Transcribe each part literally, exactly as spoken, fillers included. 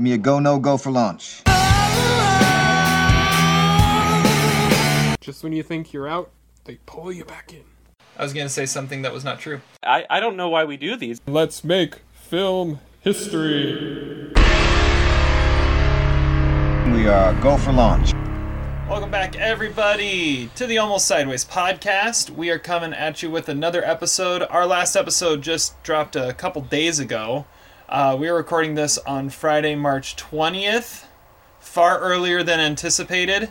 Give me a go, no go for launch. Just when you think you're out, they pull you back in. I was going to say something that was not true. I, I don't know why we do these. Let's make film history. We are go for launch. Welcome back, everybody, to the Almost Sideways podcast. We are coming at you with another episode. Our last episode just dropped a couple days ago. Uh, we are recording this on Friday, March twentieth, far earlier than anticipated.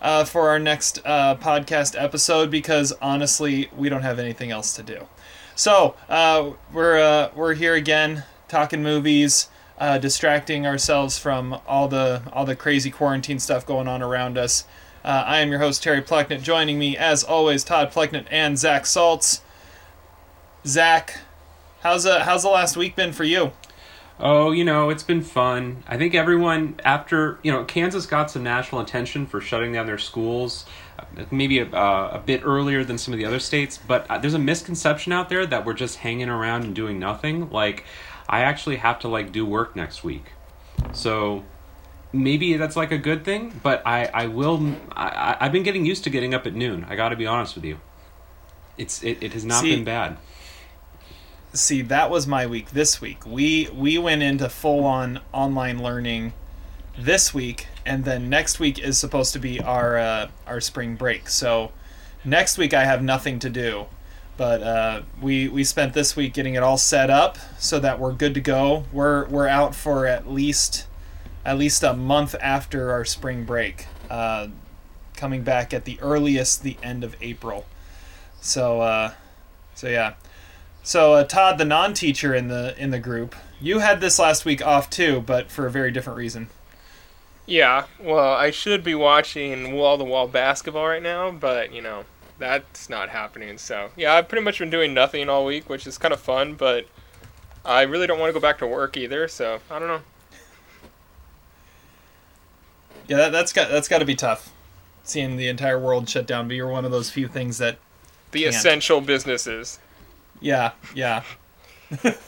Uh, for our next uh, podcast episode, because honestly, we don't have anything else to do. So uh, we're uh, we're here again, talking movies, uh, distracting ourselves from all the all the crazy quarantine stuff going on around us. Uh, I am your host, Terry Plucknett. Joining me, as always, Todd Plucknett and Zach Saltz. Zach, how's uh, how's the last week been for you? Oh, you know, it's been fun. I think everyone after, you know, Kansas got some national attention for shutting down their schools, maybe a, uh, a bit earlier than some of the other states, but there's a misconception out there that we're just hanging around and doing nothing. Like, I actually have to, like, do work next week. So maybe that's, like, a good thing, but I, I will, I, I've been getting used to getting up at noon. I got to be honest with you. It's It, it has not See, been bad. See, that was my week this week. We we went into full-on online learning this week, and then next week is supposed to be our uh, our spring break. So next week I have nothing to do, but uh, we we spent this week getting it all set up so that we're good to go. We're we're out for at least at least a month after our spring break, uh, coming back at the earliest the end of April. So uh, so yeah. So uh, Todd, the non-teacher in the in the group, you had this last week off too, but for a very different reason. Yeah, well, I should be watching wall-to-wall basketball right now, but you know that's not happening. So yeah, I've pretty much been doing nothing all week, which is kind of fun, but I really don't want to go back to work either. So I don't know. Yeah, that, that's got that's got to be tough, seeing the entire world shut down. But you're one of those few things that the can't. Essential businesses. Yeah, yeah.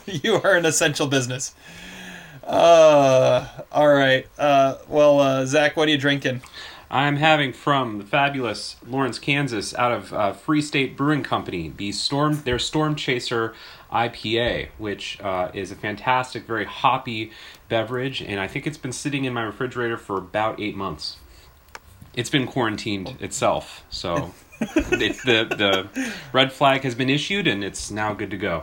You are an essential business. Uh, all right. Uh, well, uh, Zach, what are you drinking? I'm having from the fabulous Lawrence, Kansas, out of uh, Free State Brewing Company, the Storm, their Storm Chaser I P A, which uh, is a fantastic, very hoppy beverage, and I think it's been sitting in my refrigerator for about eight months. It's been quarantined itself, so... it, the the red flag has been issued, and it's now good to go.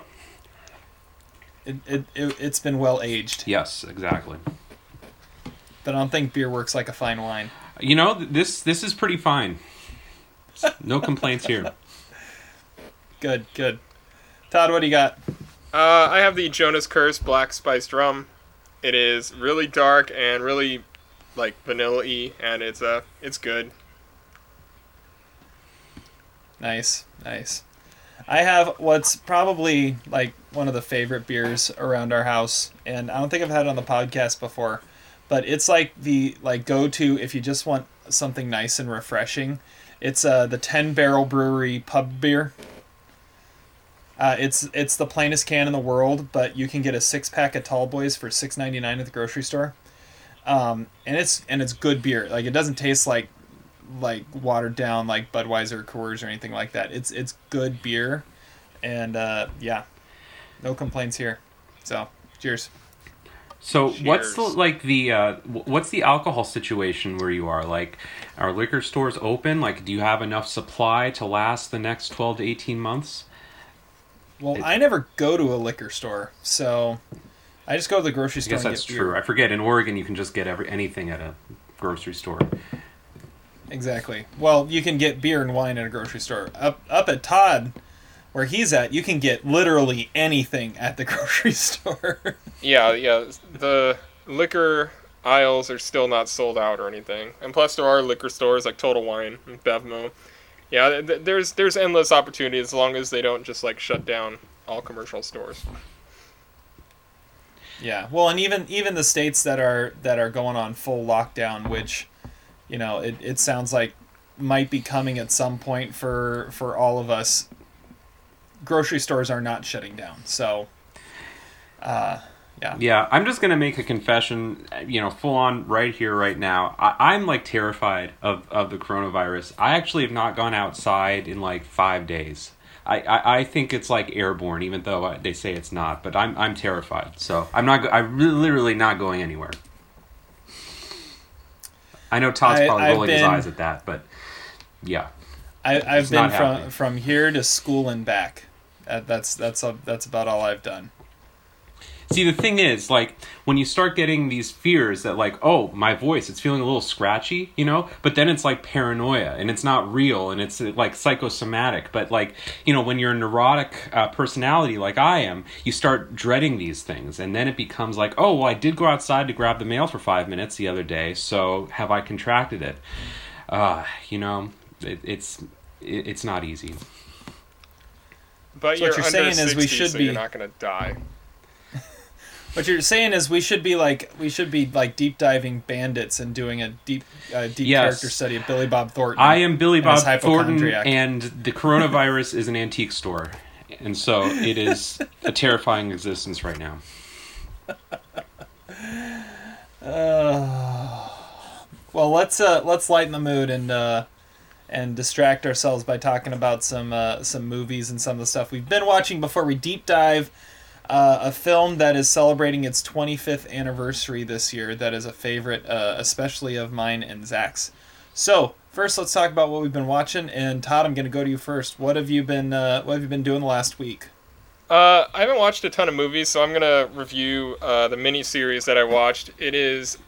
It, it, it, it's been well aged. Yes, exactly. But I don't think beer works like a fine wine. You know, this this is pretty fine. No complaints here. Good, good. Todd, what do you got? Uh, I have the Jonas Curse Black Spiced Rum. It is really dark and really, like, vanilla-y, and it's uh, it's good. Nice, nice. I have what's probably like one of the favorite beers around our house, and I don't think I've had it on the podcast before, but it's like the like go-to if you just want something nice and refreshing. It's uh, the ten Barrel Brewery pub beer. Uh, it's it's the plainest can in the world, but you can get a six-pack of Tall Boys for six ninety-nine at the grocery store, um, and it's and it's good beer. Like it doesn't taste like. like watered down like Budweiser, Coors, or anything like that. It's it's good beer, and uh, yeah, no complaints here. So cheers. So cheers. what's the, like the uh, what's the alcohol situation where you are? Like, are liquor stores open? Like, do you have enough supply to last the next twelve to eighteen months? Well, it, I never go to a liquor store, so I just go to the grocery store. I guess and that's get true. Beer. I forget. In Oregon, you can just get every anything at a grocery store. Exactly. Well, you can get beer and wine at a grocery store. Up up at Todd, where he's at, you can get literally anything at the grocery store. yeah, yeah. The liquor aisles are still not sold out or anything. And plus there are liquor stores like Total Wine and Bevmo. Yeah, th- there's there's endless opportunity as long as they don't just like shut down all commercial stores. Yeah. Well, and even even the states that are that are going on full lockdown, which You know, it, it sounds like might be coming at some point for for all of us. Grocery stores are not shutting down. So, uh, Yeah. Yeah. I'm just going to make a confession, you know, full on right here, right now. I, I'm like terrified of, of the coronavirus. I actually have not gone outside in like five days. I, I, I think it's like airborne, even though I, they say it's not, but I'm, I'm terrified. So I'm not, I'm really, literally not going anywhere. I know Todd's probably I, rolling been, his eyes at that, but yeah. I, I've been from, from here to school and back. Uh, that's, that's, a, that's about all I've done. See, the thing is, like, when you start getting these fears that, like, oh, my voice, it's feeling a little scratchy, you know? But then it's, like, paranoia, and it's not real, and it's, like, psychosomatic. But, like, you know, when you're a neurotic uh, personality like I am, you start dreading these things. And then it becomes like, oh, well, I did go outside to grab the mail for five minutes the other day, so have I contracted it? Uh, you know, it, it's it, it's not easy. But so you're what you're saying sixty, is we should so be... you're not going to die. What you're saying is we should be like we should be like deep diving bandits and doing a deep uh, deep yes. character study of Billy Bob Thornton. I am Billy Bob Thornton, and the coronavirus is an antique store, and so it is a terrifying existence right now. Uh, well, let's uh, let's lighten the mood and uh, and distract ourselves by talking about some uh, some movies and some of the stuff we've been watching before we deep dive. Uh, a film that is celebrating its twenty-fifth anniversary this year that is a favorite, uh, especially of mine and Zach's. So, first let's talk about what we've been watching, and Todd, I'm going to go to you first. What have you been uh, What have you been doing the last week? Uh, I haven't watched a ton of movies, so I'm going to review uh, the miniseries that I watched. It is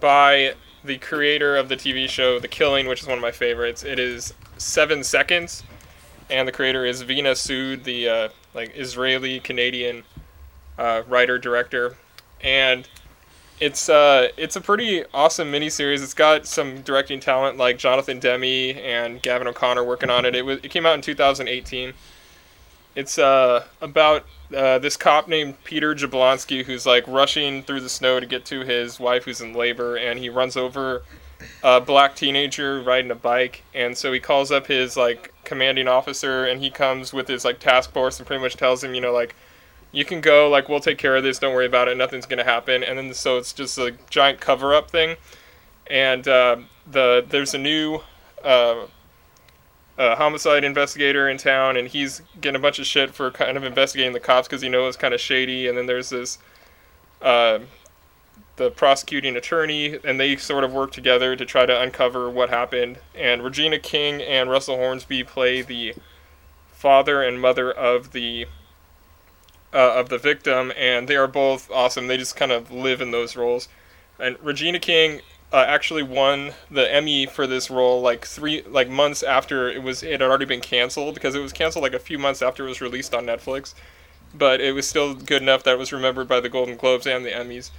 by the creator of the T V show The Killing, which is one of my favorites. It is seven seconds, and the creator is Veena Sud, the uh, like Israeli-Canadian Uh, writer, director, and it's uh, it's a pretty awesome miniseries. It's got some directing talent like Jonathan Demme and Gavin O'Connor working on it. It was it came out in two thousand eighteen. It's uh, about uh, this cop named Peter Jablonski who's like rushing through the snow to get to his wife who's in labor, and he runs over a black teenager riding a bike, and so he calls up his like commanding officer, and he comes with his like task force and pretty much tells him, you know, like, you can go, like, we'll take care of this, don't worry about it, nothing's going to happen. And then so it's just a giant cover-up thing. And uh, the there's a new uh, uh, homicide investigator in town, and he's getting a bunch of shit for kind of investigating the cops because he knows it's kind of shady. And then there's this, uh, the prosecuting attorney, and they sort of work together to try to uncover what happened. And Regina King and Russell Hornsby play the father and mother of the... Uh, of the victim, and they are both awesome. They just kind of live in those roles. And Regina King uh, actually won the Emmy for this role like three like months after it was it had already been canceled, because it was canceled like a few months after it was released on Netflix, but it was still good enough that it was remembered by the Golden Globes and the Emmys.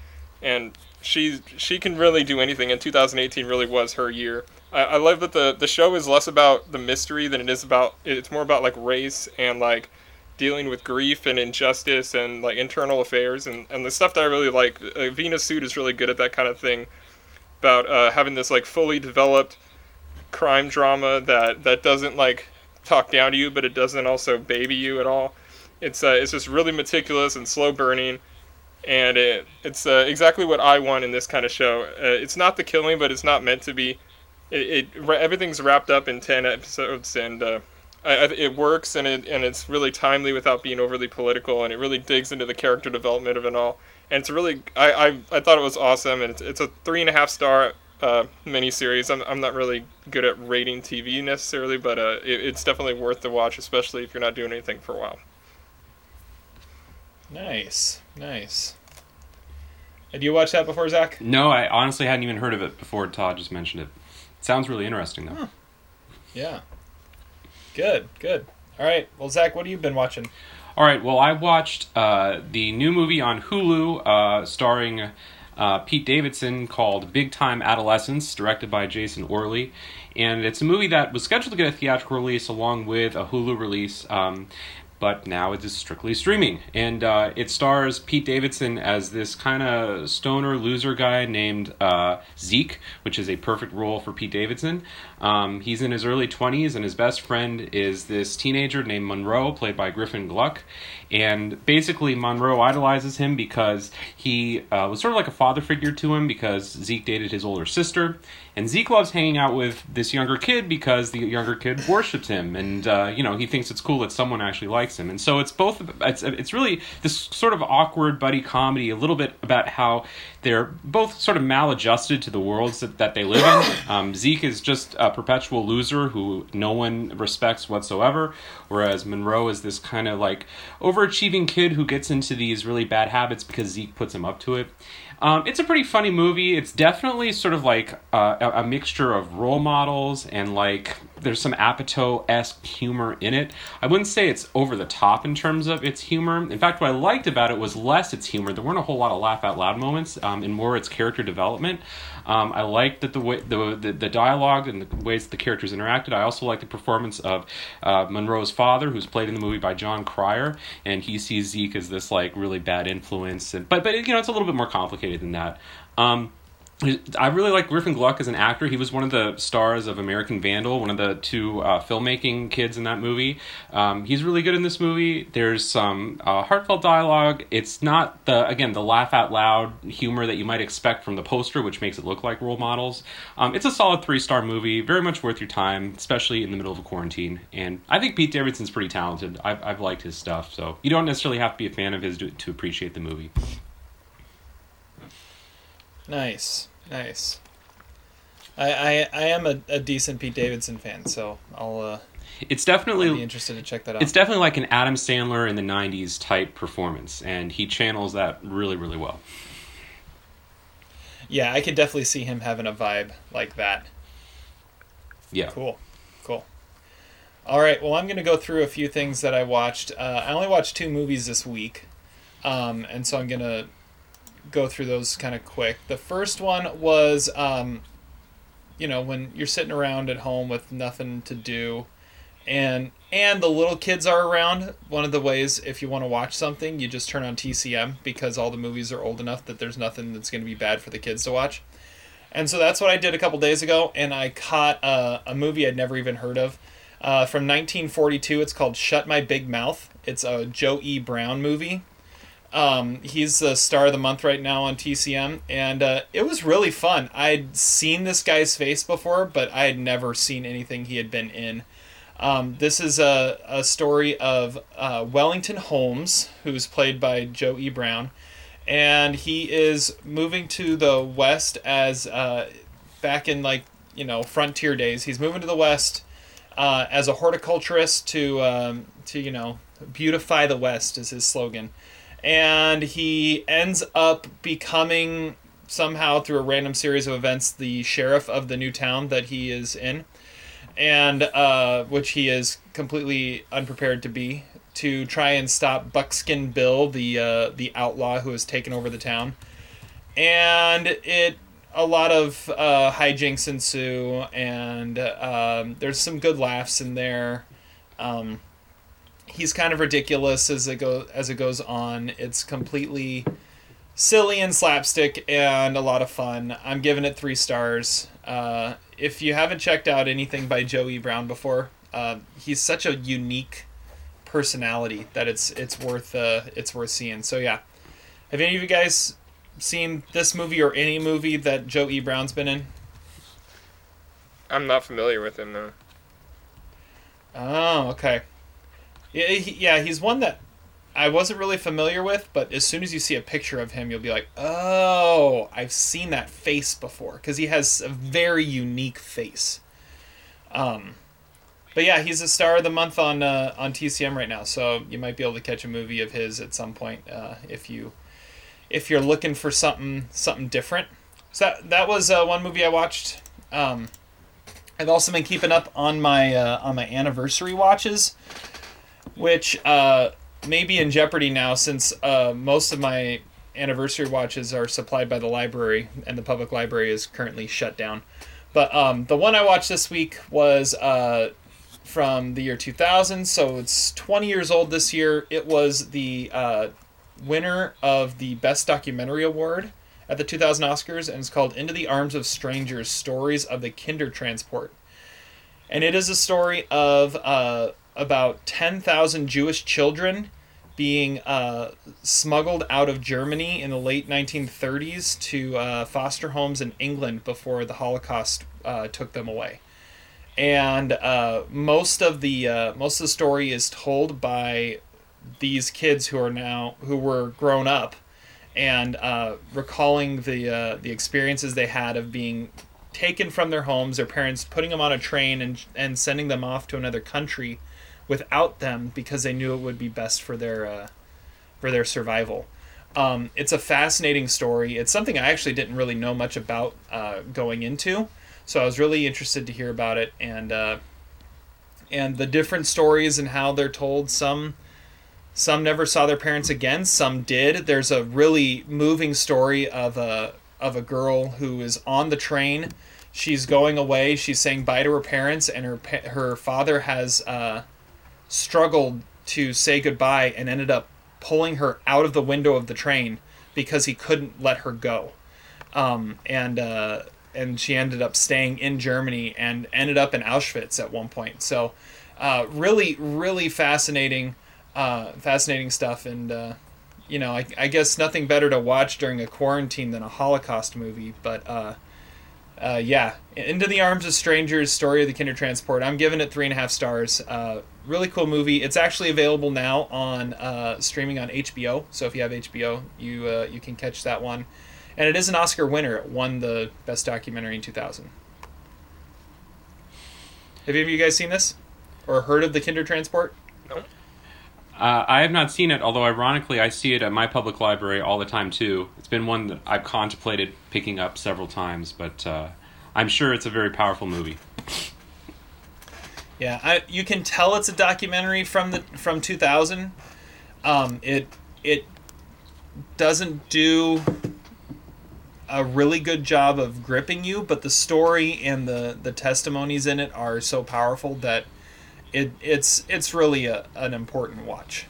And she she can really do anything, and two thousand eighteen really was her year. I, I love that the the show is less about the mystery than it is about it's more about like race and like dealing with grief and injustice and like internal affairs and, and the stuff that I really like. Uh, Veena Sud is really good at that kind of thing, about uh, having this like fully developed crime drama that, that doesn't like talk down to you, but it doesn't also baby you at all. It's uh, it's just really meticulous and slow burning, and it it's uh, exactly what I want in this kind of show. Uh, it's not The Killing, but it's not meant to be. It, it everything's wrapped up in ten episodes, and uh, I, it works, and it and it's really timely without being overly political, and it really digs into the character development of it all. And it's really, I I, I thought it was awesome, and it's, it's a three and a half star uh, miniseries. I'm I'm not really good at rating T V necessarily, but uh, it, it's definitely worth the watch, especially if you're not doing anything for a while. Nice, nice. Had you watched that before, Zach? No, I honestly hadn't even heard of it before Todd just mentioned it. It sounds really interesting, though. Huh. Yeah. Good, good. All right. Well, Zach, what have you been watching? All right. Well, I watched uh, the new movie on Hulu uh, starring uh, Pete Davidson called Big Time Adolescence, directed by Jason Orley. And it's a movie that was scheduled to get a theatrical release along with a Hulu release. Um, but now it is strictly streaming. And uh, it stars Pete Davidson as this kind of stoner loser guy named uh, Zeke, which is a perfect role for Pete Davidson. Um, he's in his early twenties, and his best friend is this teenager named Monroe, played by Griffin Gluck. And basically, Monroe idolizes him because he uh, was sort of like a father figure to him, because Zeke dated his older sister. And Zeke loves hanging out with this younger kid because the younger kid worships him. And, uh, you know, he thinks it's cool that someone actually likes him. And so it's both, it's, it's really this sort of awkward buddy comedy, a little bit about how they're both sort of maladjusted to the worlds that, that they live in. Um, Zeke is just a perpetual loser who no one respects whatsoever. Whereas Monroe is this kind of like overachieving kid who gets into these really bad habits because Zeke puts him up to it. Um, it's a pretty funny movie. It's definitely sort of like uh, a, a mixture of role models and like there's some Apatow-esque humor in it. I wouldn't say it's over the top in terms of its humor. In fact, what I liked about it was less its humor. There weren't a whole lot of laugh out loud moments, um, and more its character development. Um, I liked that the way the, the the dialogue and the ways that the characters interacted. I also liked the performance of uh, Monroe's father, who's played in the movie by John Cryer, and he sees Zeke as this like really bad influence. And but but you know, it's a little bit more complicated than that. Um, I really like Griffin Gluck as an actor. He was one of the stars of American Vandal, one of the two uh, filmmaking kids in that movie. Um, he's really good in this movie. There's some uh, heartfelt dialogue. It's not, the again, the laugh-out-loud humor that you might expect from the poster, which makes it look like role models. Um, it's a solid three-star movie, very much worth your time, especially in the middle of a quarantine. And I think Pete Davidson's pretty talented. I've, I've liked his stuff, so you don't necessarily have to be a fan of his to, to appreciate the movie. Nice, nice. I I, I am a, a decent Pete Davidson fan, so I'll. Uh, it's definitely I'll be interested to check that out. It's definitely like an Adam Sandler in the nineties type performance, and he channels that really, really well. Yeah, I could definitely see him having a vibe like that. Yeah. Cool, cool. All right, well, I'm gonna go through a few things that I watched. Uh, I only watched two movies this week, um, and so I'm gonna go through those kind of quick. The first one was, um, you know, when you're sitting around at home with nothing to do and and the little kids are around, one of the ways, if you want to watch something, you just turn on T C M because all the movies are old enough that there's nothing that's going to be bad for the kids to watch. And so that's what I did a couple days ago, and I caught uh, a movie I'd never even heard of. Uh, from nineteen forty-two, it's called Shut My Big Mouth. It's a Joe E. Brown movie. Um, he's the star of the month right now on T C M, and uh, it was really fun. I'd seen this guy's face before, but I had never seen anything he had been in. Um, this is a, a story of uh, Wellington Holmes, who's played by Joe E. Brown, and he is moving to the West as uh, back in, like, you know, frontier days. He's moving to the West uh, as a horticulturist to um, to you know, beautify the West is his slogan. And he ends up becoming, somehow through a random series of events, the sheriff of the new town that he is in, and uh, which he is completely unprepared to be, to try and stop Buckskin Bill, the uh, the outlaw who has taken over the town. And it a lot of uh, hijinks ensue, and um, there's some good laughs in there. Um, He's kind of ridiculous as it go as it goes on. It's completely silly and slapstick and a lot of fun. I'm giving it three stars. Uh, if you haven't checked out anything by Joe E. Brown before, uh, he's such a unique personality that it's it's worth uh, it's worth seeing. So yeah, have any of you guys seen this movie or any movie that Joe E. Brown's been in? I'm not familiar with him though. Oh, okay. Yeah, he's one that I wasn't really familiar with, but as soon as you see a picture of him, you'll be like, oh, I've seen that face before, because he has a very unique face. Um, but yeah, he's a star of the month on uh, on T C M right now, so you might be able to catch a movie of his at some point uh, if you if you're looking for something something different. So that that was uh, one movie I watched. Um, I've also been keeping up on my uh, on my anniversary watches, which uh, may be in jeopardy now since uh, most of my anniversary watches are supplied by the library, and the public library is currently shut down. But um, the one I watched this week was uh, from the year two thousand, so it's twenty years old this year. It was the uh, winner of the Best Documentary Award at the two thousand Oscars, and it's called Into the Arms of Strangers, Stories of the Kindertransport. And it is a story of uh, about ten thousand Jewish children being uh, smuggled out of Germany in the late nineteen thirties to uh, foster homes in England before the Holocaust uh, took them away. And uh, most of the uh, most of the story is told by these kids who are now who were grown up, and uh, recalling the uh, the experiences they had of being taken from their homes, their parents putting them on a train and and sending them off to another country without them because they knew it would be best for their uh, for their survival. Um, it's a fascinating story. It's something I actually didn't really know much about uh, going into. So I was really interested to hear about it, and uh, and the different stories and how they're told. Some some never saw their parents again. Some did. There's a really moving story of a of a girl who is on the train. She's going away. She's saying bye to her parents, and her her father has uh, struggled to say goodbye and ended up pulling her out of the window of the train because he couldn't let her go, um, and. Uh, And she ended up staying in Germany and ended up in Auschwitz at one point. So uh, really, really fascinating, uh, fascinating stuff. And, uh, you know, I, I guess nothing better to watch during a quarantine than a Holocaust movie. But, uh, uh, yeah, Into the Arms of Strangers, Story of the Kindertransport. I'm giving it three and a half stars. Uh, really cool movie. It's actually available now on uh, streaming on H B O. So if you have H B O, you uh, you can catch that one. And it is an Oscar winner. It won the Best Documentary in two thousand. Have any of you guys seen this? Or heard of the Kindertransport? No. Uh, I have not seen it, although ironically I see it at my public library all the time too. It's been one that I've contemplated picking up several times, but uh, I'm sure it's a very powerful movie. Yeah, I, you can tell it's a documentary from the from two thousand. Um, it it doesn't do a really good job of gripping you, but the story and the, the testimonies in it are so powerful that it it's it's really a, an important watch.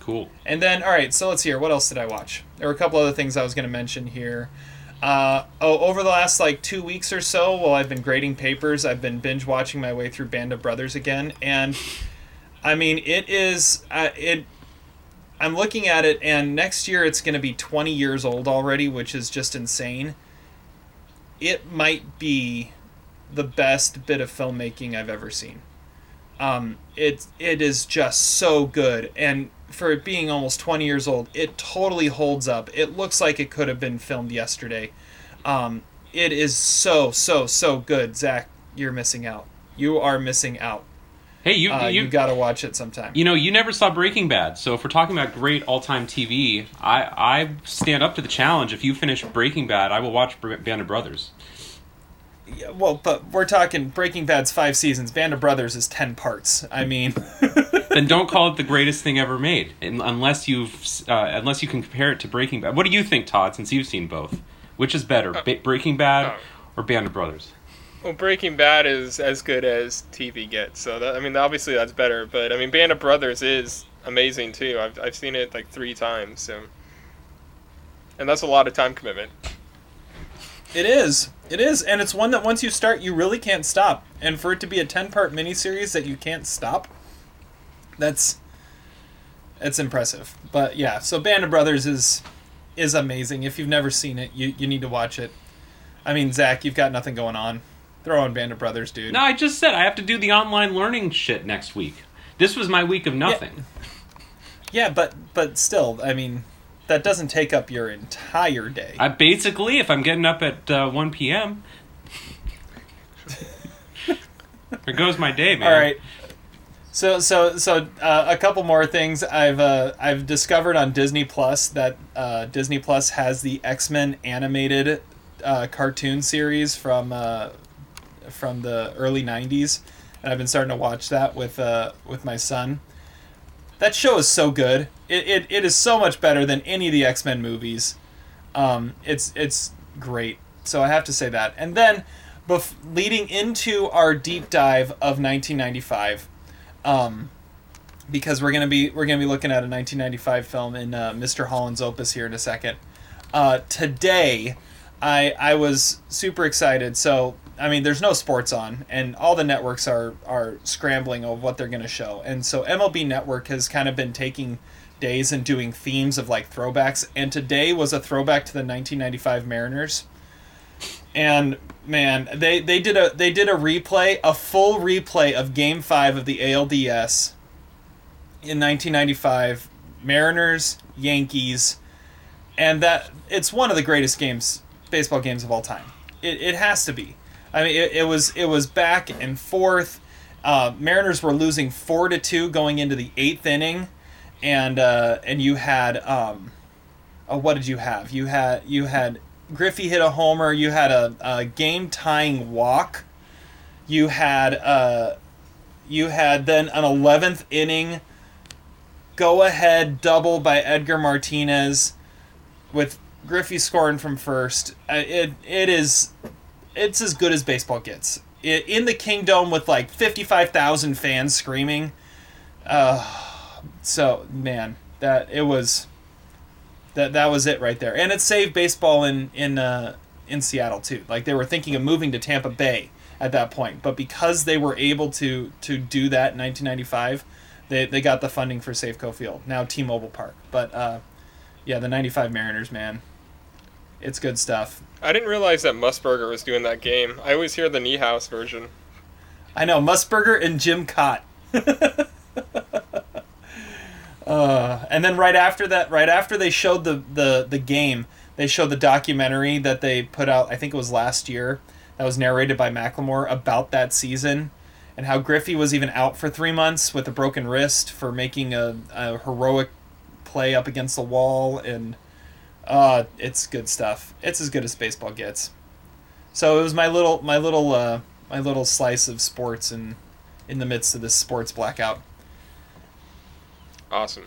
Cool. And then, all right, so let's hear. What else did I watch? There were a couple other things I was going to mention here. Uh, oh, over the last like two weeks or so, while I've been grading papers, I've been binge watching my way through Band of Brothers again, and I mean, it is uh, it. I'm looking at it, and next year it's going to be twenty years old already, which is just insane. It might be the best bit of filmmaking I've ever seen. Um, it it is just so good, and for it being almost twenty years old, it totally holds up. It looks like it could have been filmed yesterday. Um, it is so, so, so good. Zach, you're missing out. You are missing out. Hey, you uh, you got to watch it sometime. You know, you never saw Breaking Bad, so if we're talking about great all-time T V, I, I stand up to the challenge. If you finish Breaking Bad, I will watch Band of Brothers. Yeah, well, but we're talking Breaking Bad's five seasons. Band of Brothers is ten parts. I mean, then don't call it the greatest thing ever made, unless you've uh, unless you can compare it to Breaking Bad. What do you think, Todd? Since you've seen both, which is better, uh, ba- Breaking Bad uh, or Band of Brothers? Well, Breaking Bad is as good as T V gets, so that, I mean, obviously that's better. But I mean, Band of Brothers is amazing too. I've I've seen it like three times, so and that's a lot of time commitment. It is, it is, and it's one that once you start, you really can't stop. And for it to be a ten-part miniseries that you can't stop, that's that's impressive. But yeah, so Band of Brothers is is amazing. If you've never seen it, you you need to watch it. I mean, Zach, you've got nothing going on. Throw on Band of Brothers, dude. No, I just said I have to do the online learning shit next week. This was my week of nothing. Yeah, yeah but but still, I mean, that doesn't take up your entire day. I basically, if I'm getting up at uh, one p.m., there goes my day, man. All right. So so so uh, a couple more things I've uh, I've discovered on Disney Plus that uh, Disney Plus has the X-Men animated uh, cartoon series from. Uh, from the early nineties, and I've been starting to watch that with uh with my son. That show is so good. It it, it is so much better than any of the X-Men movies. Um it's it's great, so I have to say that. And then bef- leading into our deep dive of nineteen ninety-five, um, because we're gonna be we're gonna be looking at a nineteen ninety-five film in uh, Mister Holland's Opus here in a second. Uh, today, I I was super excited. So I mean, there's no sports on, and all the networks are are scrambling of what they're gonna show, and so M L B Network has kind of been taking days and doing themes of like throwbacks, and today was a throwback to the nineteen ninety-five Mariners. And man, they they did a they did a replay, a full replay of Game Five of the A L D S in nineteen ninety-five, Mariners Yankees, and that it's one of the greatest games, baseball games of all time. It it has to be. I mean, it, it was it was back and forth. Uh, Mariners were losing four to two going into the eighth inning. And uh, and you had um, oh, what did you have? You had you had Griffey hit a homer. You had a, a game tying walk. You had uh, you had then an eleventh inning go ahead double by Edgar Martinez, with Griffey scoring from first. It it is it's as good as baseball gets. It, in the Kingdom with like fifty-five thousand fans screaming. Uh, So man, that it was, that that was it right there, and it saved baseball in in uh, in Seattle too. Like they were thinking of moving to Tampa Bay at that point, but because they were able to to do that in nineteen ninety-five, they they got the funding for Safeco Field, now T-Mobile Park. But uh, yeah, the ninety-five Mariners, man, it's good stuff. I didn't realize that Musburger was doing that game. I always hear the Niehaus version. I know Musburger and Jim Cott. Uh, and then right after that, right after they showed the, the, the game, they showed the documentary that they put out, I think it was last year, that was narrated by Macklemore about that season and how Griffey was even out for three months with a broken wrist for making a, a heroic play up against the wall. And uh, it's good stuff. It's as good as baseball gets. So it was my little my little uh, my little slice of sports in, in the midst of this sports blackout. Awesome.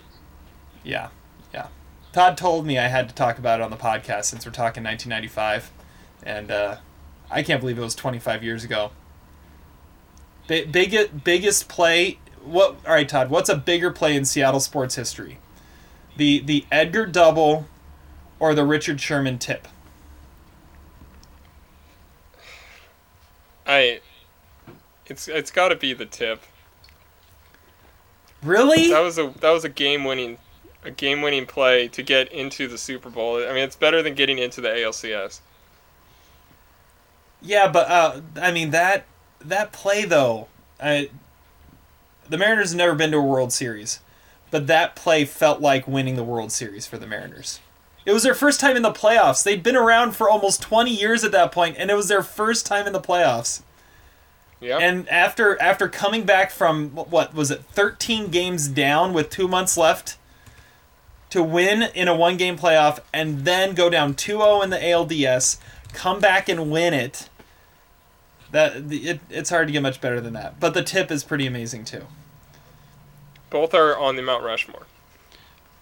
Yeah, yeah. Todd told me I had to talk about it on the podcast since we're talking nineteen ninety-five, and uh, I can't believe it was twenty-five years ago. B- biggest biggest play. What? All right, Todd. What's a bigger play in Seattle sports history? The the Edgar double, or the Richard Sherman tip? I. It's it's got to be the tip. Really? That was a that was a game winning, a game winning play to get into the Super Bowl. I mean, it's better than getting into the A L C S. Yeah, but uh, I mean that that play though, I, the Mariners have never been to a World Series, but that play felt like winning the World Series for the Mariners. It was their first time in the playoffs. They'd been around for almost twenty years at that point, and it was their first time in the playoffs. Yep. And after after coming back from, what was it, thirteen games down with two months left to win in a one-game playoff and then go down two oh in the A L D S, come back and win it, that it, it's hard to get much better than that. But the tip is pretty amazing, too. Both are on the Mount Rushmore.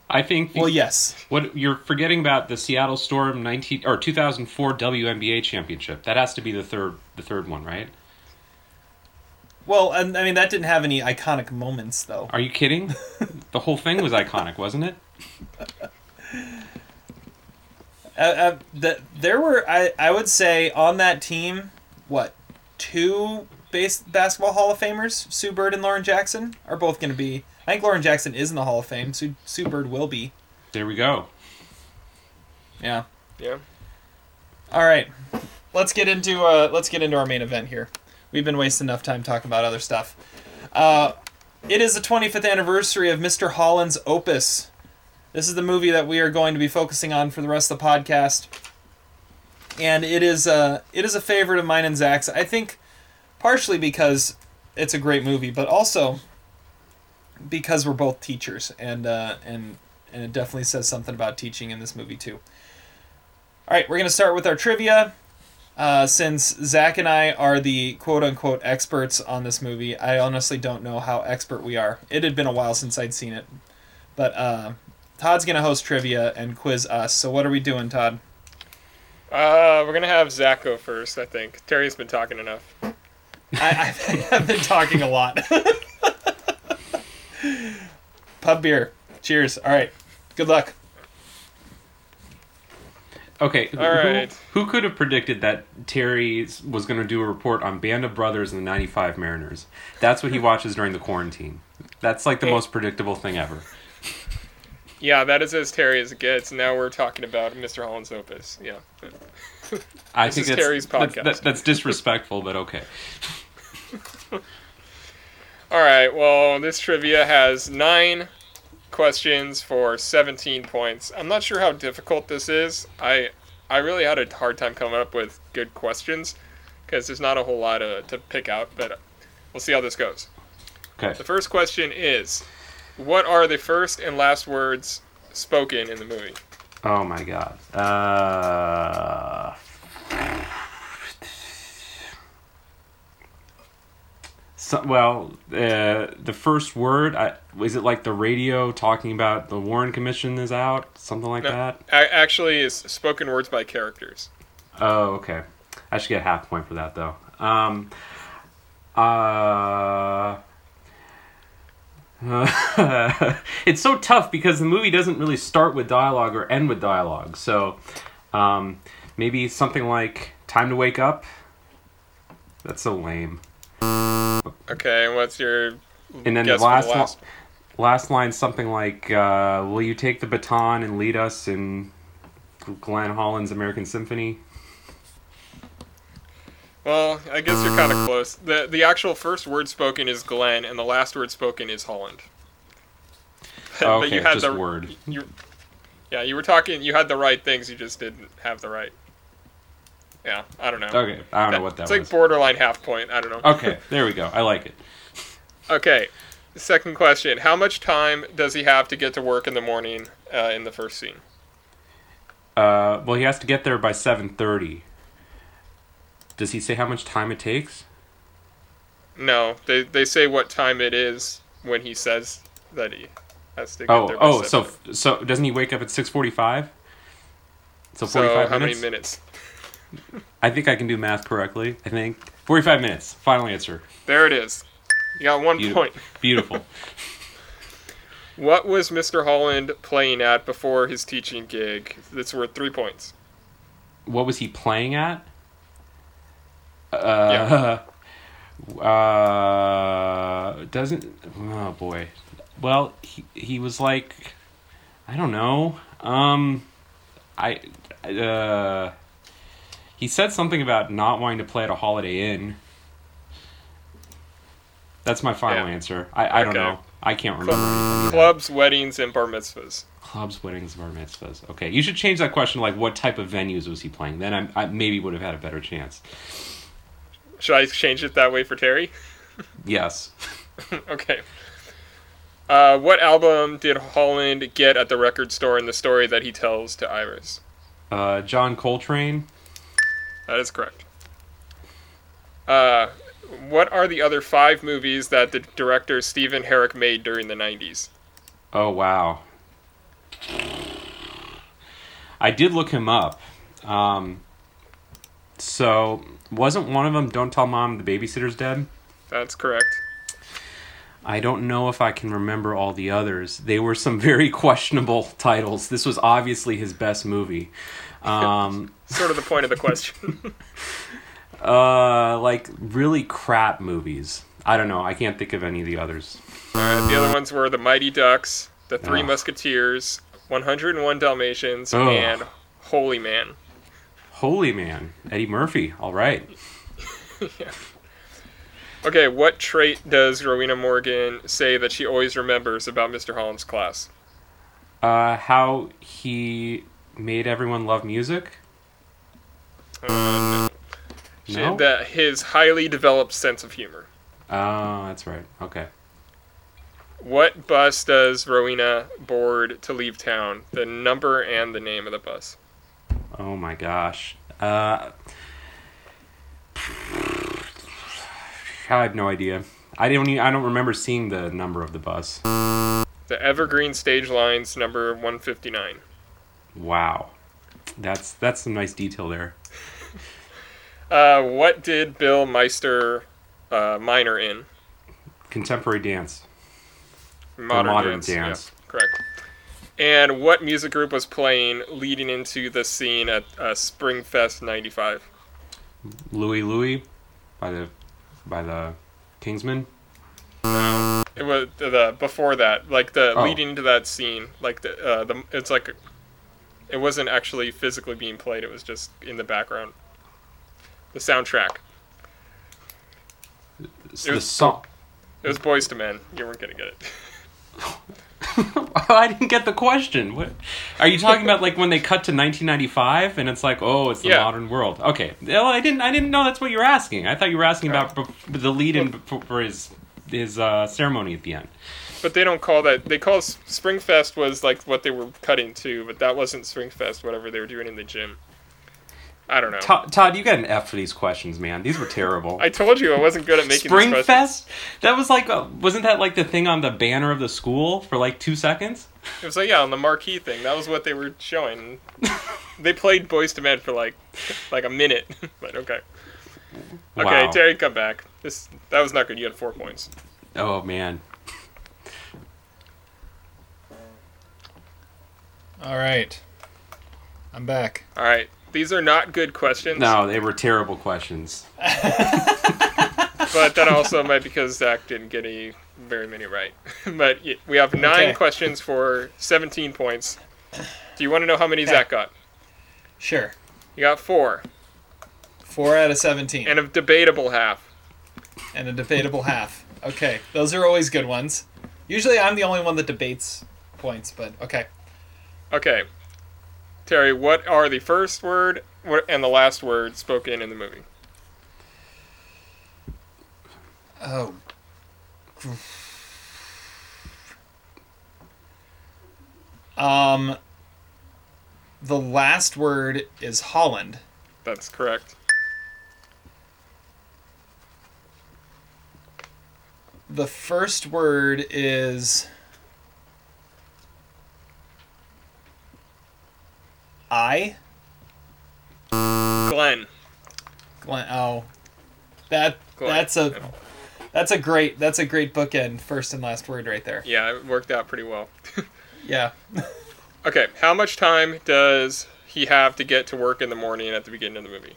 I think... The, well, yes. What you're forgetting about the Seattle Storm nineteen or two thousand four W N B A championship. That has to be the third the third one, right? Well, I mean, that didn't have any iconic moments, though. Are you kidding? The whole thing was iconic, wasn't it? Uh, uh, the, there were, I, I would say, on that team, what, two base, basketball Hall of Famers? Sue Bird and Lauren Jackson are both going to be... I think Lauren Jackson is in the Hall of Fame. Sue, Sue Bird will be. There we go. Yeah. Yeah. All right. Let's get into uh, let's get into our main event here. We've been wasting enough time talking about other stuff. Uh, it is the twenty-fifth anniversary of Mister Holland's Opus. This is the movie that we are going to be focusing on for the rest of the podcast. And it is, uh, it is a favorite of mine and Zach's. I think partially because it's a great movie, but also because we're both teachers. And, uh, and, and it definitely says something about teaching in this movie, too. All right, we're going to start with our trivia. Uh, since Zach and I are the quote-unquote experts on this movie, I honestly don't know how expert we are. It had been a while since I'd seen it. But uh, Todd's going to host trivia and quiz us. So what are we doing, Todd? Uh, we're going to have Zach go first, I think. Terry's been talking enough. I, I, I've been talking a lot. Pub beer. Cheers. All right. Good luck. Okay. All right. Who, who could have predicted that Terry was going to do a report on Band of Brothers and the ninety-five Mariners? That's what he watches during the quarantine. That's like the hey. most predictable thing ever. Yeah, that is as Terry as it gets. Now we're talking about Mister Holland's Opus. Yeah. I this think is that's, Terry's podcast. That's, that's disrespectful, but okay. All right. Well, this trivia has nine questions for seventeen points. I'm not sure how difficult this is. I I really had a hard time coming up with good questions because there's not a whole lot to, to pick out, but we'll see how this goes. Okay. The first question is, what are the first and last words spoken in the movie? Oh my god. Uh, so, well, uh, the first word, I, is it like the radio talking about the Warren Commission is out? Something like no, that? I, actually, it's spoken words by characters. Oh, okay. I should get a half point for that, though. Um, uh... Uh, it's so tough because the movie doesn't really start with dialogue or end with dialogue. So um, maybe something like "Time to Wake Up." That's so lame. Okay, what's your and then guess the last the last? Li- last line? Something like uh, "Will you take the baton and lead us in Glenn Holland's American Symphony?" Well, I guess you're kind of close. The the actual first word spoken is Glenn, and the last word spoken is Holland. Oh, okay, but you had just the word. You, yeah, you were talking, you had the right things, you just didn't have the right. Yeah, I don't know. Okay, I don't that, know what that it's was. It's like borderline half point, I don't know. Okay, there we go, I like it. Okay, second question. How much time does he have to get to work in the morning uh, in the first scene? Uh, well, he has to get there by seven thirty. Does he say how much time it takes? No, they they say what time it is when he says that he has to get oh, there by oh, seven. so so doesn't he wake up at six forty-five? So forty-five minutes? So how many minutes? I think I can do math correctly. I think forty-five minutes. Final answer. There it is. You got one Beautiful. point. Beautiful. What was Mister Holland playing at before his teaching gig? That's worth three points. What was he playing at? Uh, yeah. uh, doesn't, oh boy. Well, he, he was like, I don't know. Um, I, uh, he said something about not wanting to play at a Holiday Inn. That's my final yeah. answer. I, I okay. don't know. I can't remember. Club, clubs, weddings, and bar mitzvahs. Clubs, weddings, bar mitzvahs. Okay. You should change that question to like, what type of venues was he playing? Then I, I maybe would have had a better chance. Should I change it that way for Terry? Yes. Okay. Uh, what album did Holland get at the record store in the story that he tells to Iris? Uh, John Coltrane. That is correct. Uh, what are the other five movies that the director Stephen Herek made during the nineties? Oh, wow. I did look him up. Um, so... Wasn't one of them Don't Tell Mom the Babysitter's Dead? That's correct. I don't know if I can remember all the others. They were some very questionable titles. This was obviously his best movie. Um, sort of the point of the question. uh, like, really crap movies. I don't know. I can't think of any of the others. All right, the other ones were The Mighty Ducks, The Three oh. Musketeers, one hundred and one Dalmatians, oh. and Holy Man. Holy Man, Eddie Murphy. All right. Yeah. Okay, what trait does Rowena Morgan say that she always remembers about Mister Holland's class? Uh, how he made everyone love music. Uh, no. She no? had that his highly developed sense of humor. Oh, that's right. Okay. What bus does Rowena board to leave town? The number and the name of the bus. Oh my gosh. Uh, I have no idea. I don't even, I don't remember seeing the number of the bus. The Evergreen Stage Line's number one fifty-nine. Wow. That's that's some nice detail there. Uh, what did Bill Meister uh, minor in? Contemporary dance. Modern, modern dance. dance. Yeah, correct. And what music group was playing leading into the scene at uh, Springfest ninety-five? Louie Louie by the by the Kingsmen. No, it was the before that, like the oh. leading into that scene, like the uh, the it's like it wasn't actually physically being played; it was just in the background. The soundtrack. It's it was, the song. It was Boyz two Men. You weren't gonna get it. I didn't get the question. What are you talking about? Like when they cut to nineteen ninety-five, and it's like, oh, it's the yeah. modern world. Okay, well, I didn't, I didn't know that's what you were asking. I thought you were asking uh, about b- the lead-in well, b- for his his uh, ceremony at the end. But they don't call that. They call Springfest was like what they were cutting to, but that wasn't Springfest. Whatever they were doing in the gym. I don't know. Todd, Todd, you got an F for these questions, man. These were terrible. I told you I wasn't good at making Spring these questions. Springfest? That was like, a, wasn't that like the thing on the banner of the school for like two seconds? It was like, yeah, on the marquee thing. That was what they were showing. They played Boyz two Men for like like a minute. But okay. Wow. Okay, Terry, come back. This That was not good. You had four points. Oh, man. All right. I'm back. All right. These are not good questions. No, they were terrible questions. But that also might be because Zach didn't get any, very many right. But we have nine okay. questions for seventeen points. Do you want to know how many okay. Zach got? Sure. You got four. Four out of seventeen. And a debatable half. And a debatable half. Okay, those are always good ones. Usually I'm the only one that debates points, but okay. Okay. Terry, what are the first word and the last word spoken in the movie? Oh. Um. The last word is Holland. That's correct. The first word is... I? Glenn. Glenn. Oh, that Glenn. that's a that's a great that's a great bookend, first and last word right there. Yeah, it worked out pretty well. Yeah. Okay, how much time does he have to get to work in the morning at the beginning of the movie?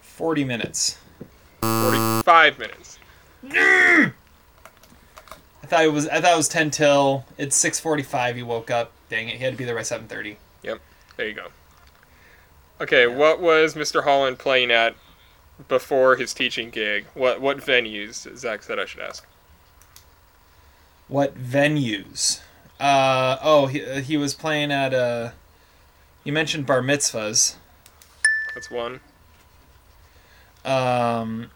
Forty minutes. Forty-five minutes. I thought it was. I thought it was ten till. It's six forty-five. He woke up. Dang it! He had to be there by seven thirty. Yep. There you go. Okay. Yeah. What was Mister Holland playing at before his teaching gig? What what venues? Zach said I should ask. What venues? Uh oh. He he was playing at a. You mentioned bar mitzvahs. That's one. Um.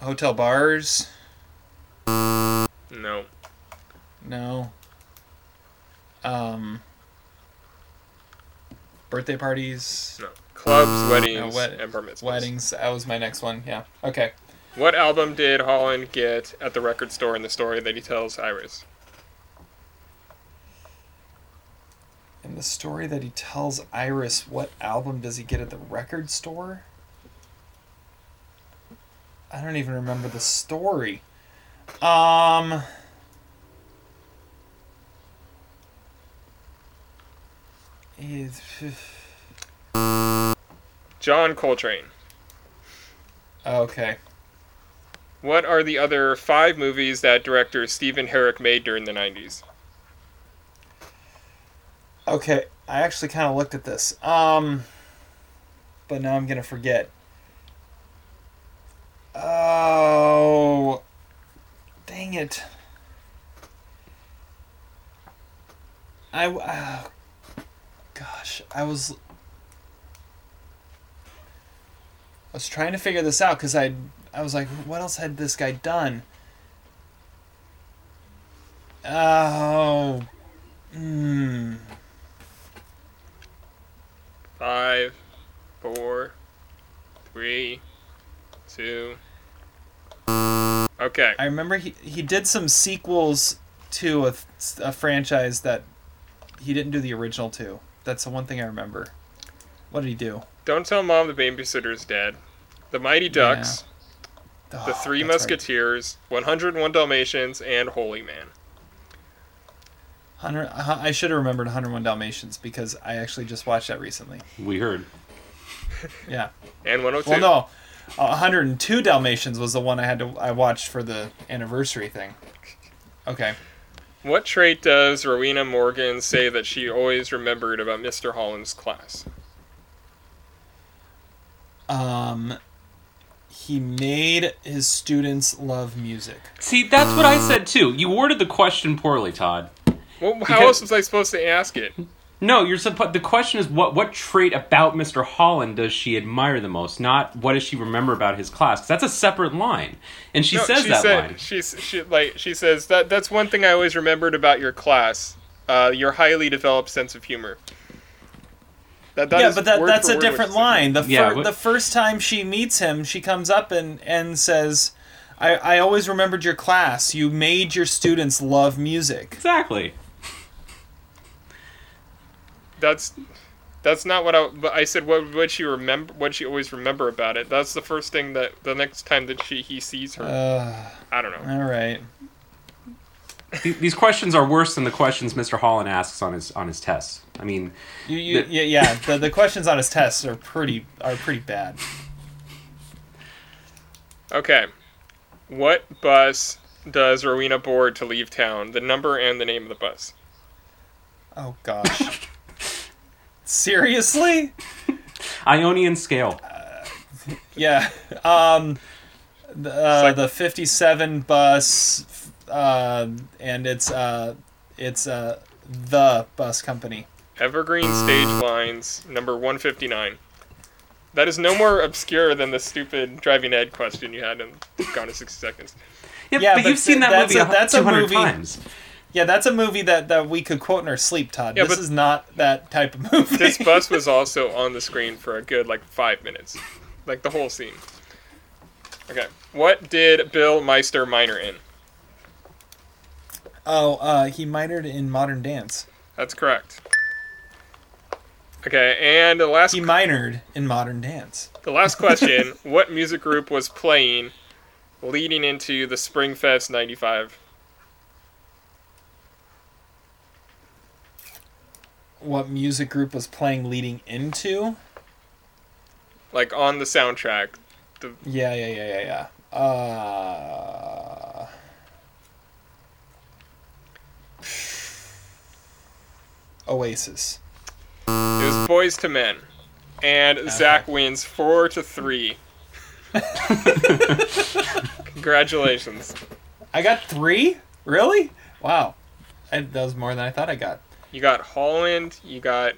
Hotel bars. No. No. Um. Birthday parties. No. Clubs, weddings, no, wed- and bar mitzvahs. Weddings. That was my next one. Yeah. Okay. What album did Holland get at the record store in the story that he tells Iris? In the story that he tells Iris, what album does he get at the record store? I don't even remember the story. Um, John Coltrane. Okay. What are the other five movies that director Stephen Herek made during the nineties? Okay, I actually kind of looked at this. Um, but now I'm going to forget. Oh... Dang it. I, uh, gosh, I was, I was trying to figure this out because I, I was like, what else had this guy done? Oh, mm. Five, four, three, two. Okay. I remember he, he did some sequels to a, a franchise that he didn't do the original to. That's the one thing I remember. What did he do? Don't Tell Mom the Babysitter's Dead, The Mighty Ducks, yeah. oh, The Three Musketeers, right. one hundred and one Dalmatians, and Holy Man. I should have remembered one hundred and one Dalmatians because I actually just watched that recently. We heard. Yeah. And one oh two. Well, no. one hundred and two Dalmatians was the one I had to I watched for the anniversary thing. Okay. What trait does Rowena Morgan say that she always remembered about Mister Holland's class? Um, he made his students love music. See, that's what I said too. You worded the question poorly, Todd. Well, how because, else was I supposed to ask it? No, you're supposed. The question is what what trait about Mister Holland does she admire the most? Not what does she remember about his class? Because that's a separate line, and she no, says she that said, line. She she like she says that that's one thing I always remembered about your class. Uh, your highly developed sense of humor. That, that yeah, but that, that's a word, different line. The, yeah, fir- but... the first time she meets him, she comes up and, and says, I, I always remembered your class. You made your students love music. Exactly. That's that's not what I... But I said, what would she remember? What she always remember about it? That's the first thing that the next time that she he sees her. Uh, I don't know. All right. These questions are worse than the questions Mister Holland asks on his on his tests. I mean, you, you, the, yeah, yeah. The, the questions on his tests are pretty are pretty bad. Okay, what bus does Rowena board to leave town? The number and the name of the bus. Oh gosh! Seriously? Ionian scale. Uh, yeah. Um. The uh, like- the fifty-seven bus. Uh, and it's uh, it's uh, the bus company. Evergreen Stage Lines, number one fifty-nine. That is no more obscure than the stupid driving ed question you had in Gone in sixty Seconds. Yeah, yeah but, but you've th- seen that that's movie a, that's two hundred a movie, times. Yeah, that's a movie that, that we could quote in our sleep, Todd. Yeah, this is not that type of movie. This bus was also on the screen for a good, like, five minutes. Like, the whole scene. Okay. What did Bill Meister minor in? Oh, uh, he minored in modern dance. That's correct. Okay, and the last... He minored in modern dance. The last question, what music group was playing leading into the Springfest ninety-five? What music group was playing leading into? Like, on the soundtrack. The... Yeah, yeah, yeah, yeah, yeah. Uh... Oasis. It was Boys to Men, and okay. Zach wins four to three. Congratulations! I got three? Really? Wow, I, that was more than I thought I got. You got Holland, you got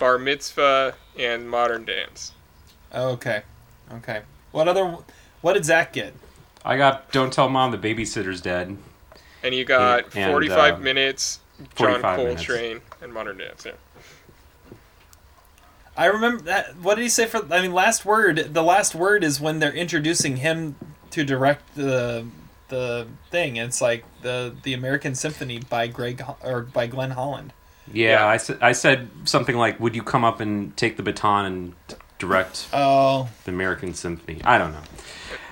Bar Mitzvah, and Modern Dance. Okay, okay. What other? What did Zach get? I got Don't Tell Mom the Babysitter's Dead. And you got and, forty-five uh, minutes. John Coltrane and Modern Dance. Yeah. I remember that. What did he say for? I mean, last word. The last word is when they're introducing him to direct the the thing. It's like the the American Symphony by Greg or by Glenn Holland. Yeah, yeah. I said I said something like, "Would you come up and take the baton and direct oh. the American Symphony?" I don't know.